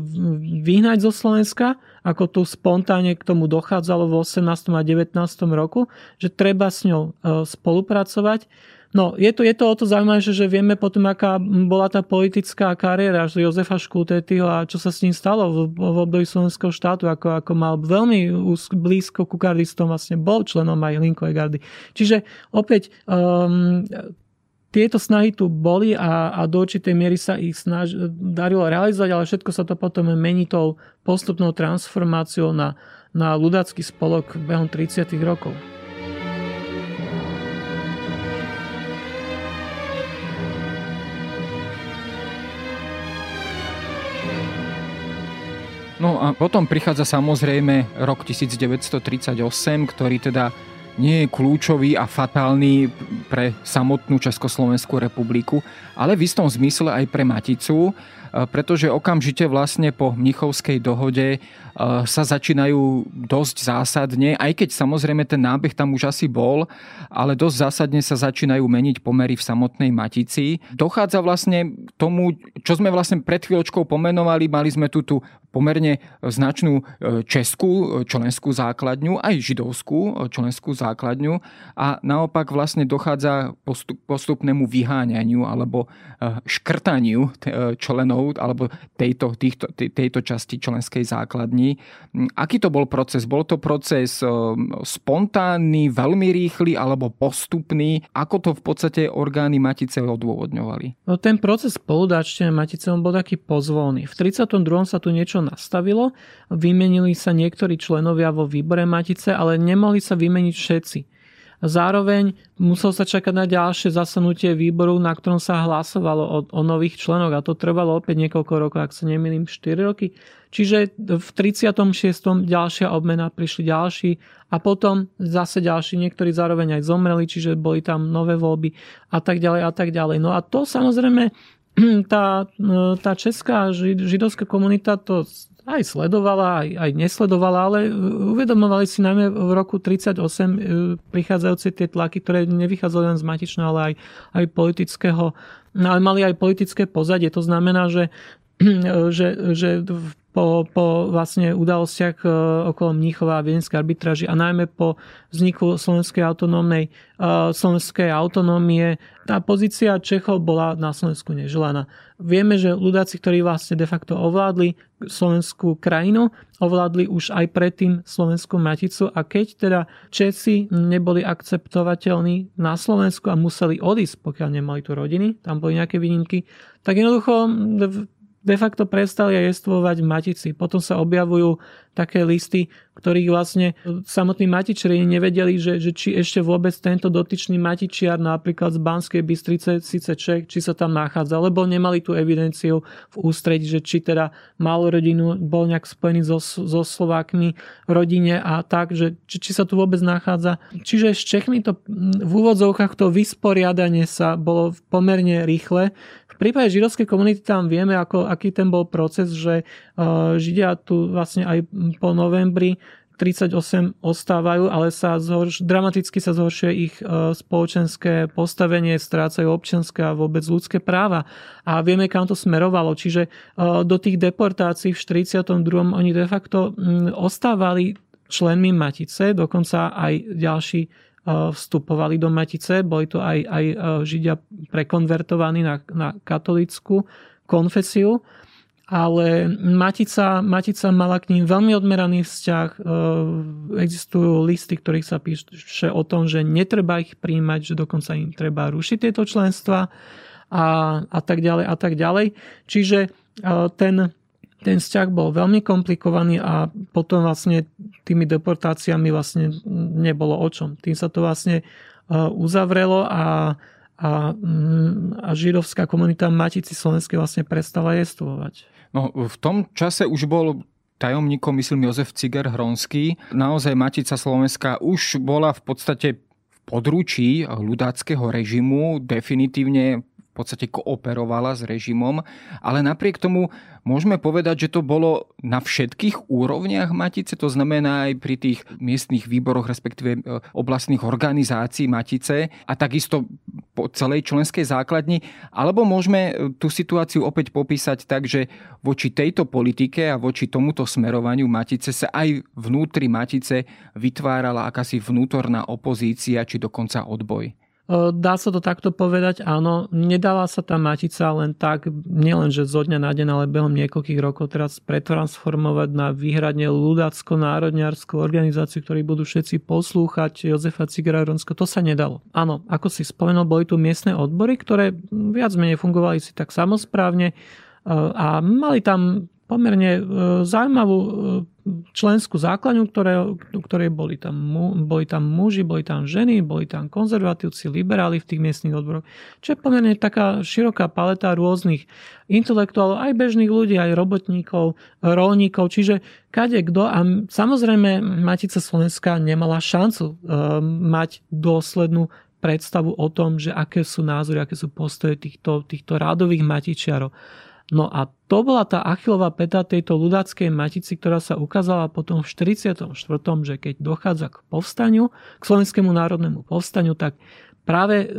vyhnať zo Slovenska, ako tu spontánne k tomu dochádzalo v osemnástom a devätnástom roku, že treba s ňou spolupracovať. No, je to, je to o to zaujímavé, že, že vieme potom, aká bola tá politická kariéra Jozefa Škultétyho a čo sa s ním stalo v, v období slovenského štátu, ako, ako mal veľmi blízko ku gardistom, vlastne bol členom aj Hlinkovej gardy. Čiže opäť um, tieto snahy tu boli a, a do určitej miery sa ich snaž, darilo realizovať, ale všetko sa to potom mení tou postupnou transformáciou na, na ľudácky spolok behom tridsiatych rokov. No a potom prichádza samozrejme rok devätnásť tridsaťosem, ktorý teda nie je kľúčový a fatálny pre samotnú Československú republiku, ale v istom zmysle aj pre Maticu, pretože okamžite vlastne po Mnichovskej dohode sa začínajú dosť zásadne, aj keď samozrejme ten nábeh tam už asi bol, ale dosť zásadne sa začínajú meniť pomery v samotnej Matici. Dochádza vlastne k tomu, čo sme vlastne pred chvíľočkou pomenovali, mali sme tu tú pomerne značnú českú členskú základňu, aj židovskú členskú základňu a naopak vlastne dochádza postup, postupnému vyháňaniu alebo škrtaniu členov alebo tejto, týchto, tejto časti členskej základni. Aký to bol proces? Bol to proces spontánny, veľmi rýchly alebo postupný? Ako to v podstate orgány Matice odôvodňovali? No, ten proces spoludáčtenia Matice bol taký pozvolný. V tridsiatom druhom sa tu niečo nastavilo. Vymenili sa niektorí členovia vo výbore Matice, ale nemohli sa vymeniť všetci. Zároveň musel sa čakať na ďalšie zasadnutie výboru, na ktorom sa hlasovalo o, o nových členoch a to trvalo opäť niekoľko rokov, ak sa nemýlim, štyri roky. Čiže v tridsiatom šiestom ďalšia obmena, prišli ďalší a potom zase ďalší, niektorí zároveň aj zomreli, čiže boli tam nové voľby a tak ďalej a tak ďalej. No a to samozrejme tá, tá česká židovská komunita to aj sledovala, aj, aj nesledovala, ale uvedomovali si najmä v roku tridsiatom ôsmom prichádzajúce tie tlaky, ktoré nevychádzali len z matičného, ale aj, aj politického, ale mali aj politické pozadie. To znamená, že, že, že v po, po vlastne udalostiach okolo Mníchova a viedenskej arbitráži a najmä po vzniku slovenskej autonómnej, slovenskej autonómie, tá pozícia Čechov bola na Slovensku neželaná. Vieme, že ľudáci, ktorí vlastne de facto ovládli slovenskú krajinu, ovládli už aj predtým slovenskú maticu, a keď teda Česi neboli akceptovateľní na Slovensku a museli odísť, pokiaľ nemali tu rodiny, tam boli nejaké výnimky, tak jednoducho de facto prestali aj jestvovať matici. Potom sa objavujú také listy, ktorých vlastne samotní matičari nevedeli, že, že či ešte vôbec tento dotyčný matičiar, napríklad z Banskej Bystrice, síce Čech, či sa tam nachádza, lebo nemali tú evidenciu v ústredí, že či teda mal rodinu, bol nejak spojený so, so Slovákmi v rodine a tak, že či, či sa tu vôbec nachádza. Čiže s Čechmi to v úvodzovkách to vysporiadanie sa bolo pomerne rýchle. V prípade židovskej komunity tam vieme, ako, aký ten bol proces, že Židia tu vlastne aj po novembri tridsaťosem ostávajú, ale sa zhorš, dramaticky sa zhoršuje ich spoločenské postavenie, strácajú občianske a vôbec ľudské práva. A vieme, kam to smerovalo. Čiže do tých deportácií v štyridsiatom druhom oni de facto ostávali členmi Matice, dokonca aj ďalší vstupovali do Matice, boli to aj, aj Židia prekonvertovaní na, na katolícku konfesiu, ale Matica, Matica mala k ním veľmi odmeraný vzťah. Existujú listy, ktorých sa píše o tom, že netreba ich prijímať, že dokonca im treba rušiť tieto členstva a, a tak ďalej a tak ďalej. Čiže ten Ten vzťah bol veľmi komplikovaný a potom vlastne tými deportáciami vlastne nebolo o čom. Tým sa to vlastne uzavrelo a, a, a židovská komunita Matici slovenskej vlastne prestala jestvovať. No, v tom čase už bol tajomníkom, myslím, Jozef Ciger Hronský. Naozaj Matica slovenská už bola v podstate v područí ľudáckeho režimu, definitívne v podstate kooperovala s režimom, ale napriek tomu môžeme povedať, že to bolo na všetkých úrovniach Matice, to znamená aj pri tých miestnych výboroch, respektíve oblastných organizácií Matice a takisto po celej členskej základni, alebo môžeme tú situáciu opäť popísať tak, že voči tejto politike a voči tomuto smerovaniu Matice sa aj vnútri Matice vytvárala akási vnútorná opozícia či dokonca odboj. Dá sa to takto povedať, áno. Nedala sa tá Matica len tak, nielenže zo dňa na deň, ale behom niekoľkých rokov teraz pretransformovať na výhradne ľudácko-národňarskú organizáciu, ktorí budú všetci poslúchať Jozefa Cigera Hronského. To sa nedalo. Áno, ako si spomenul, boli tu miestne odbory, ktoré viac menej fungovali si tak samosprávne a mali tam pomerne zaujímavú členskú základňu, ktoré, ktorej boli tam, boli tam muži, boli tam ženy, boli tam konzervatívci, liberáli v tých miestnych odboroch. Čo je pomerne taká široká paleta rôznych intelektuálov, aj bežných ľudí, aj robotníkov, rolníkov, čiže kade kto. A samozrejme Matica slovenská nemala šancu mať dôslednú predstavu o tom, že aké sú názory, aké sú postoje týchto, týchto radových matičiarov. No a to bola tá Achillová päta tejto ľudáckej matici, ktorá sa ukázala potom v štyridsiatom štvrtom že keď dochádza k povstaniu, k Slovenskému národnému povstaniu, tak práve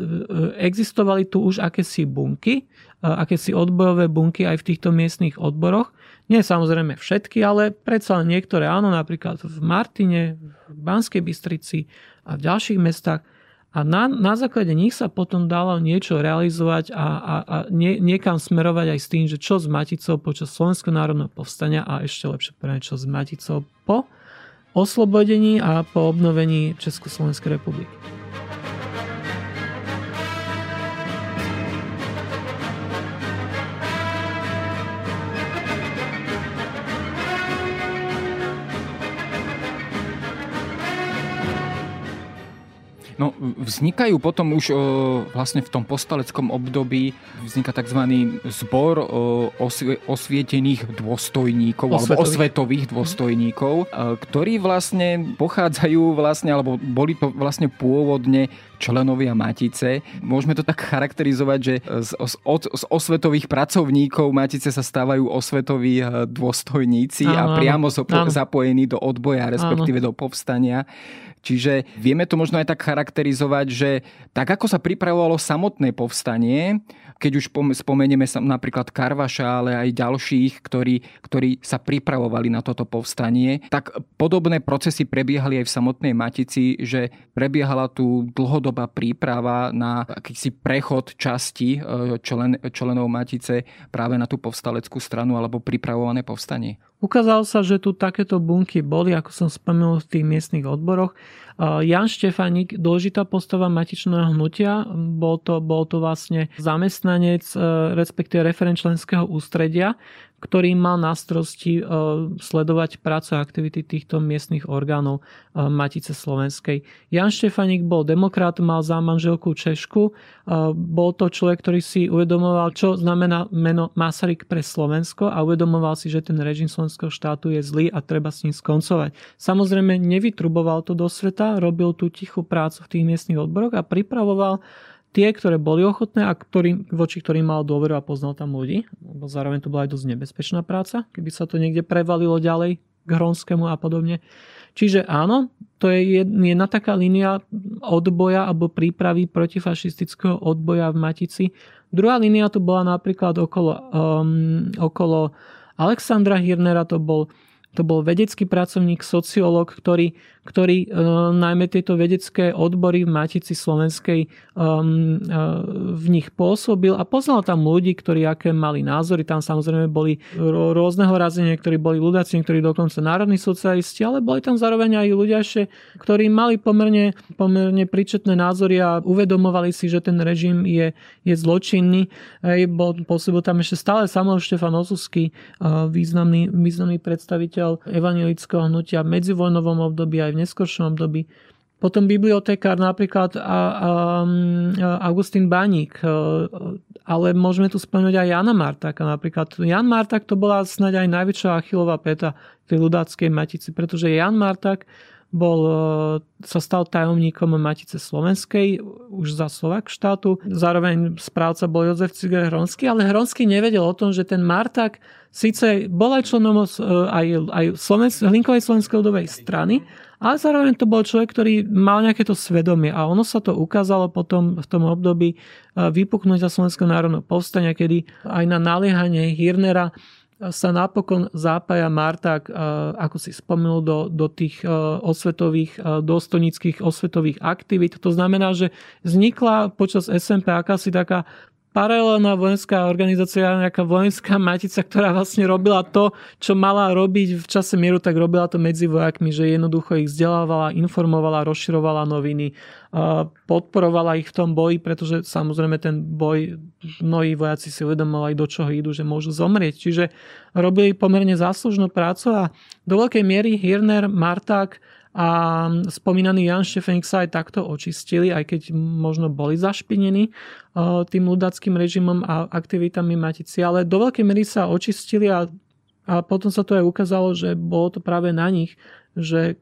existovali tu už akési bunky, akési odbojové bunky aj v týchto miestnych odboroch. Nie samozrejme všetky, ale predsa niektoré áno, napríklad v Martine, v Banskej Bystrici a v ďalších mestách. A na, na základe nich sa potom dalo niečo realizovať a, a, a nie, niekam smerovať aj s tým, že čo s Maticou počas Slovenského národného povstania a ešte lepšie povedané, čo s Maticou po oslobodení a po obnovení Československej republiky. No, vznikajú potom už o, vlastne v tom postaleckom období vzniká tzv. Zbor o, osvie, osvietených dôstojníkov osvetových. alebo osvetových dôstojníkov, mm. ktorí vlastne pochádzajú vlastne, alebo boli to vlastne pôvodne členovia Matice. Môžeme to tak charakterizovať, že z, od, z osvetových pracovníkov Matice sa stávajú osvetoví dôstojníci áno, a priamo áno. Zapo- áno. zapojení do odboja, respektíve áno. do povstania. Čiže vieme to možno aj tak charakterizovať, že tak ako sa pripravovalo samotné povstanie, keď už spomenieme napríklad Karvaša, ale aj ďalších, ktorí, ktorí sa pripravovali na toto povstanie, tak podobné procesy prebiehali aj v samotnej Matici, že prebiehala tu dlhodobá príprava na akýsi prechod časti člen, členov Matice práve na tú povstaleckú stranu alebo pripravované povstanie. Ukázalo sa, že tu takéto bunky boli, ako som spomenul, v tých miestnych odboroch. Ján Štefánik, dôležitá postava matičného hnutia, bol to, bol to vlastne zamestnanec, respektíve referent členského ústredia, ktorý mal na starosti sledovať prácu a aktivity týchto miestnych orgánov Matice slovenskej. Ján Štefánik bol demokrat, mal za manželku Češku. Bol to človek, ktorý si uvedomoval, čo znamená meno Masaryk pre Slovensko a uvedomoval si, že ten režim slovenského štátu je zlý a treba s ním skoncovať. Samozrejme, nevytruboval to do sveta, robil tú tichú prácu v tých miestnych odboroch a pripravoval tie, ktoré boli ochotné a ktorý, voči ktorým mal dôveru a poznal tam ľudí, lebo zároveň to bola aj dosť nebezpečná práca, keby sa to niekde prevalilo ďalej k Hronskému a podobne. Čiže áno, to je jedna taká línia odboja alebo prípravy protifašistického odboja v Matici. Druhá línia to bola napríklad okolo, um, okolo Alexandra Hirnera, to bol To bol vedecký pracovník, sociológ, ktorý, ktorý e, najmä tieto vedecké odbory v Matici slovenskej e, e, v nich pôsobil a poznal tam ľudí, ktorí aké mali názory. Tam samozrejme boli rôzneho razenia, ktorí boli ľudáci, ktorí dokonca národní socialisti, ale boli tam zároveň aj ľudiašie, ktorí mali pomerne, pomerne príčetné názory a uvedomovali si, že ten režim je, je zločinný. E, bol, pôsobil tam ešte stále Samuel Štefan Osusky, e, významný, významný predstaviteľ evanjelického hnutia v medzivojnovom období aj v neskoršom období. Potom bibliotekár napríklad a, a, Augustín Baník, ale môžeme tu spomenúť aj Jána Martáka napríklad. Ján Marták to bola snáď aj najväčšia Achillová päta tej ľudáckej Matici, pretože Ján Marták bol, sa stal tajomníkom Matice slovenskej už za Slovák štátu. Zároveň správca bol Jozef Ciger Hronský, ale Hronský nevedel o tom, že ten Marták síce bol aj členom aj, aj Slovensk- Hlinkovej slovenskej ľudovej strany, ale zároveň to bol človek, ktorý mal nejaké to svedomie a ono sa to ukázalo potom v tom období vypuknutia Slovenského národného povstania, kedy aj na naliehanie Hirnera sa napokon zapája Marták, ako si spomenul, do, do tých osvetových, dôstojníckych osvetových aktivít. To znamená, že vznikla počas es en pé akási taká paralelná vojenská organizácia, nejaká vojenská matica, ktorá vlastne robila to, čo mala robiť v čase mieru, tak robila to medzi vojakmi, že jednoducho ich vzdelávala, informovala, rozširovala noviny, podporovala ich v tom boji, pretože samozrejme ten boj, mnohí vojaci si uvedomovali, do čoho idú, že môžu zomrieť. Čiže robili pomerne záslužnú prácu a do veľkej miery Hirner, Marták a spomínaný Ján Štefánik sa aj takto očistili, aj keď možno boli zašpinení tým ľudáckym režimom a aktivitami Matici, ale do veľkej miery sa očistili a, a potom sa to aj ukázalo, že bolo to práve na nich, že,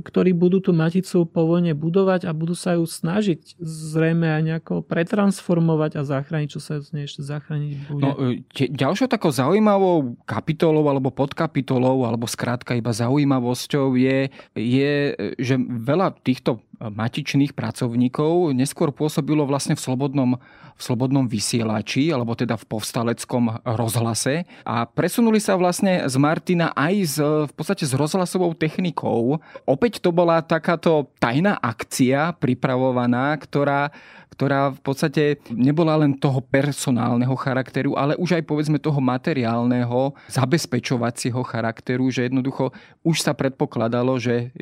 ktorí budú tú Maticu po vojne budovať a budú sa ju snažiť zrejme aj nejako pretransformovať a zachrániť, čo sa z nej ešte zachrániť bude. No, ďalšou takou zaujímavou kapitolou alebo podkapitolou alebo skrátka iba zaujímavosťou je, je, že veľa týchto matičných pracovníkov neskôr pôsobilo vlastne v slobodnom, v slobodnom vysielači, alebo teda v povstaleckom rozhlase. A presunuli sa vlastne z Martina aj z, v podstate s rozhlasovou technikou. Opäť to bola takáto tajná akcia pripravovaná, ktorá, ktorá v podstate nebola len toho personálneho charakteru, ale už aj povedzme toho materiálneho, zabezpečovacieho charakteru, že jednoducho už sa predpokladalo, že,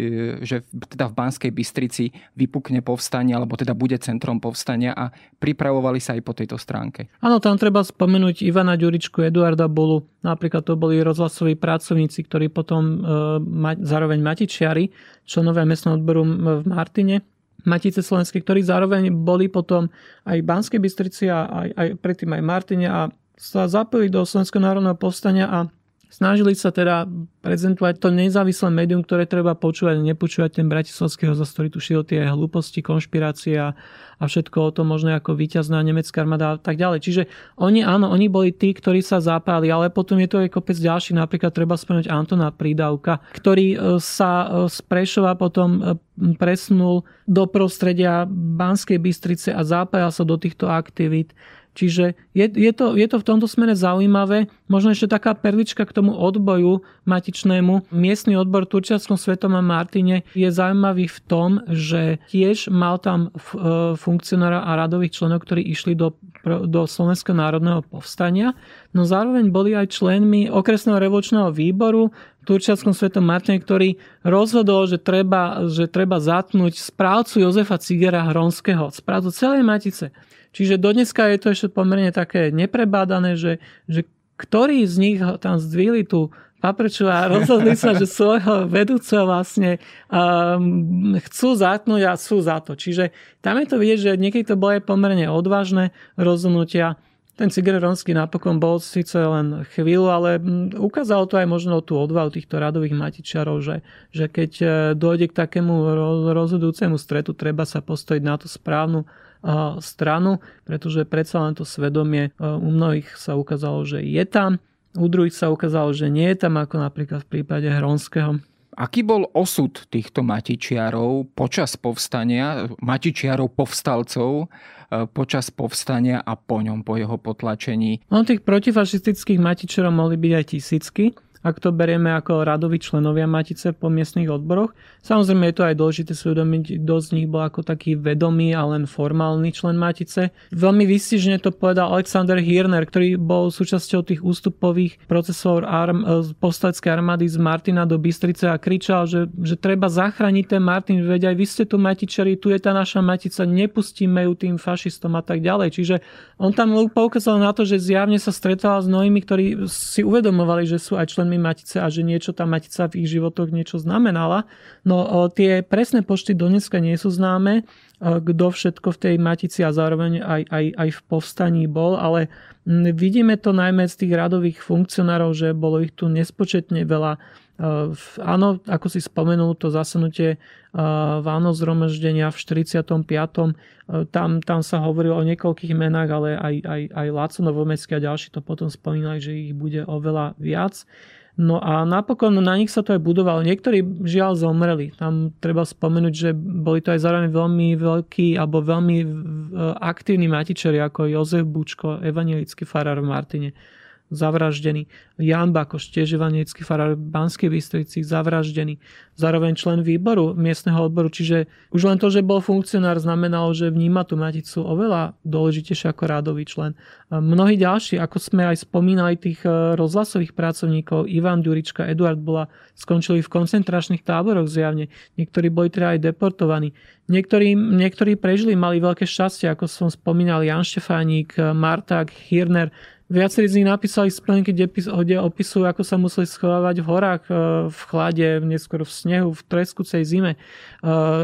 že teda v Banskej Bystrici vypukne povstanie, alebo teda bude centrom povstania a pripravovali sa aj po tejto stránke. Áno, tam treba spomenúť Ivana Ďuričku, Eduarda Bulu, napríklad to boli rozhlasoví pracovníci, ktorí potom e, zároveň matičiari, členovia miestneho odboru v Martine, Matice slovenské, ktorí zároveň boli potom aj v Banskej Bystrici a aj, aj predtým aj Martine a sa zapojili do Slovenského národného povstania a Snažili sa teda prezentovať to nezávislé médium, ktoré treba počúvať a nepočúvať ten bratislavský host, ktorý tušil tie hlúposti, konšpirácia a všetko o tom možno ako víťazná nemecká armáda a tak ďalej. Čiže oni áno, oni boli tí, ktorí sa zapáli, ale potom je to aj kopec ďalších, napríklad treba spomenúť Antona Prídavka, ktorý sa z Prešova potom presunul do prostredia Banskej Bystrice a zapájal sa do týchto aktivít. Čiže je, je, to, je to v tomto smere zaujímavé. Možno ešte taká perlička k tomu odboju matičnému. Miestny odbor v Turčianskom Svätom Martine je zaujímavý v tom, že tiež mal tam funkcionára a radových členov, ktorí išli do, do Slovenského národného povstania. No zároveň boli aj členmi okresného revolučného výboru v Turčianskom Svätom Martine, ktorý rozhodol, že treba, že treba zatnúť správcu Jozefa Cigera Hronského, správcu celej Matice. Čiže dodneska je to ešte pomerne také neprebádané, že, že ktorí z nich tam zdvihli tú paprču a rozhodli sa, že svojho vedúceho vlastne um, chcú zatnúť a sú za to. Čiže tam je to vidieť, že niekedy to bolo aj pomerne odvážne rozhodnutia. Ten Ciger Hronský napokon bol síce len chvíľu, ale ukázalo to aj možno tú odvahu týchto radových matičiarov, že, že keď dojde k takému rozhodujúcemu stretu, treba sa postaviť na tú správnu stranu, pretože predsa len to svedomie u mnohých sa ukázalo, že je tam, u druhých sa ukázalo, že nie je tam, ako napríklad v prípade Hronského. Aký bol osud týchto matičiarov počas povstania, matičiarov povstalcov počas povstania a po ňom, po jeho potlačení? No, tých protifašistických matičiarov mohli byť aj tisícky, ak to berieme ako radoví členovia Matice po miestnych odboroch. Samozrejme je to aj dôležité si uvedomiť, kto z nich bol ako taký vedomý a len formálny člen Matice. Veľmi výstižne to povedal Alexander Hirner, ktorý bol súčasťou tých ústupových procesov arm, povstaleckej armády z Martina do Bystrice a kričal, že, že treba zachrániť ten Martin, veď aj vy ste tu matičari, tu je tá naša Matica, nepustíme ju tým fašistom a tak ďalej. Čiže on tam poukázal na to, že zjavne sa stretal s mnohými, ktorí si uvedomovali, že sú aj členmi Matice a že niečo tá Matica v ich životoch niečo znamenala. No o, tie presné počty dneska nie sú známe, kto všetko v tej Matici a zároveň aj, aj, aj v povstaní bol, ale vidíme to najmä z tých radových funkcionárov, že bolo ich tu nespočetne veľa. Áno, ako si spomenul, to zasadnutie Vánoc zhromaždenia v štyridsiatom piatom Tam, tam sa hovorilo o niekoľkých menách, ale aj, aj, aj Láco Novomestský a ďalší to potom spomínali, že ich bude oveľa viac. No a napokon na nich sa to aj budovalo. Niektorí žiaľ zomreli. Tam treba spomenúť, že boli to aj zároveň veľmi veľkí alebo veľmi aktívni matičeri ako Jozef Bučko, evangelický farár v Martine, zavraždený. Ján Bakoš, tiež evangelický farár v Banskej Bystrici, zavraždený. Zároveň člen výboru, miestneho odboru. Čiže už len to, že bol funkcionár, znamenalo, že vníma tú Maticu oveľa dôležitejšie ako radový člen. Mnohí ďalší, ako sme aj spomínali tých rozhlasových pracovníkov, Ivan Ďurička, Eduard Bula, skončili v koncentračných táboroch zjavne. Niektorí boli teda aj deportovaní. Niektorí, niektorí prežili, mali veľké šťastie, ako som spomínal, Ján Štefánik, Marták, Hirner. Viacerí z nich napísali splnky, kde opisujú, ako sa museli schovávať v horách, v chlade, neskôr v snehu, v treskúcej zime.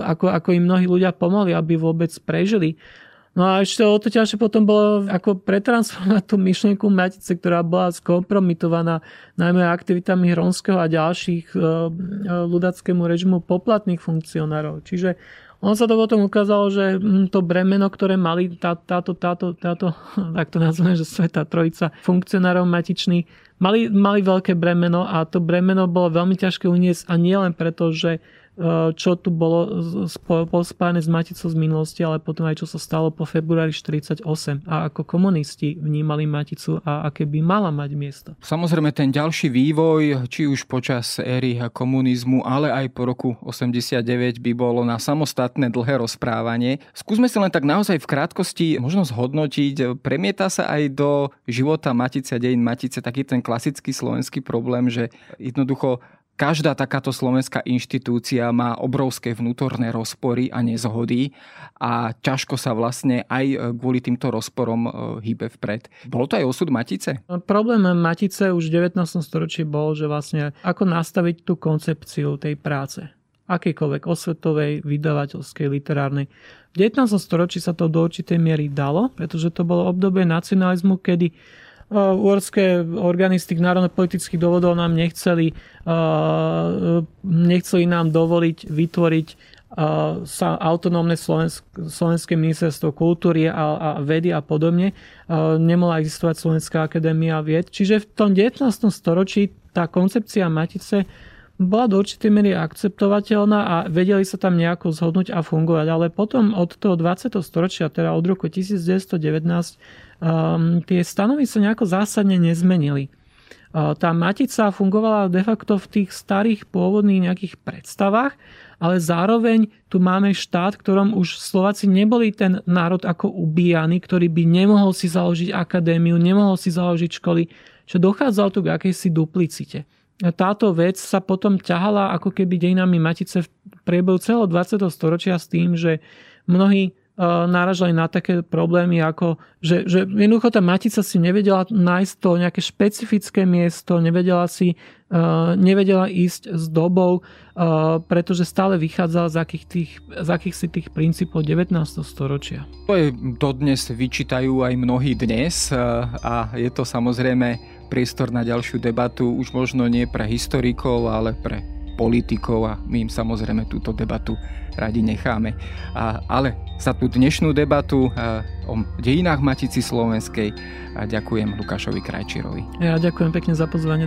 Ako, ako im mnohí ľudia pomohli, aby vôbec prežili. No a ešte o to ťažšie potom bolo ako pretransformovať tú myšlienku Matice, ktorá bola skompromitovaná najmä aktivitami Hronského a ďalších ľudáckemu režimu poplatných funkcionárov. Čiže on sa to potom ukázalo, že to bremeno, ktoré mali tá, táto, táto, táto, tak to nazveme, že Svätá Trojica funkcionárov matičných, mali, mali veľké bremeno a to bremeno bolo veľmi ťažké uniesť a nie len preto, že čo tu bolo pospájane s Maticou z minulosti, ale potom aj čo sa stalo po februári štyridsaťosem a ako komunisti vnímali Maticu a aké by mala mať miesto. Samozrejme ten ďalší vývoj, či už počas éry komunizmu, ale aj po roku osemdesiatdeväť by bolo na samostatné dlhé rozprávanie. Skúsme sa len tak naozaj v krátkosti možno zhodnotiť, premieta sa aj do života Matice a dejín Matice taký ten klasický slovenský problém, že jednoducho každá takáto slovenská inštitúcia má obrovské vnútorné rozpory a nezhody a ťažko sa vlastne aj kvôli týmto rozporom hýbe vpred. Bol to aj osud Matice? Problém Matice už v devätnástom storočí bol, že vlastne ako nastaviť tú koncepciu tej práce. Akejkoľvek osvetovej, vydavateľskej, literárnej. V devätnástom storočí sa to do určitej miery dalo, pretože to bolo obdobie nacionalizmu, kedy uhorské orgány z tých národnopolitických dôvodov nám nechceli, nechceli nám dovoliť vytvoriť sa autonómne Slovensk- slovenské ministerstvo kultúry a, a vedy a podobne. Nemohla existovať Slovenská akadémia vied. Čiže v tom devätnástom storočí tá koncepcia Matice bola do určitej miery akceptovateľná a vedeli sa tam nejako zhodnúť a fungovať. Ale potom od toho dvadsiateho storočia, teda od roku devätnásť devätnásť, um, tie stanovy sa nejako zásadne nezmenili. Uh, tá matica fungovala de facto v tých starých pôvodných nejakých predstavách, ale zároveň tu máme štát, ktorom už Slováci neboli ten národ ako ubíjany, ktorý by nemohol si založiť akadémiu, nemohol si založiť školy, čo dochádzalo tu k akejsi duplicite. Táto vec sa potom ťahala ako keby dejinami Matice v priebehu celého dvadsiateho storočia s tým, že mnohí náražali na také problémy, ako že, že jednoducho tá Matica si nevedela nájsť to nejaké špecifické miesto, nevedela si nevedela ísť s dobou, pretože stále vychádzala z akých tých, z akýchsi tých princípov devätnásteho storočia. To je dodnes vyčítajú aj mnohí dnes a je to samozrejme priestor na ďalšiu debatu, už možno nie pre historikov, ale pre politikov a my im samozrejme túto debatu radi necháme. A, ale za tú dnešnú debatu a, o dejinách Matici slovenskej a ďakujem Lukášovi Krajčírovi. Ja ďakujem pekne za pozvanie.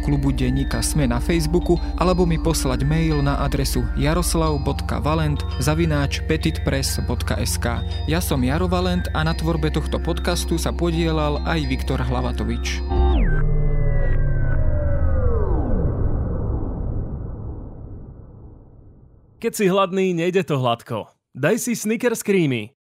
klubu denníka es em e na Facebooku alebo mi poslať mail na adresu jaroslav bodka valent zavináč petitpress bodka es ká. Ja som Jaro Valent a na tvorbe tohto podcastu sa podielal aj Viktor Hlavatovič. Keď si hladný, nejde to hladko. Daj si Snickers krímy.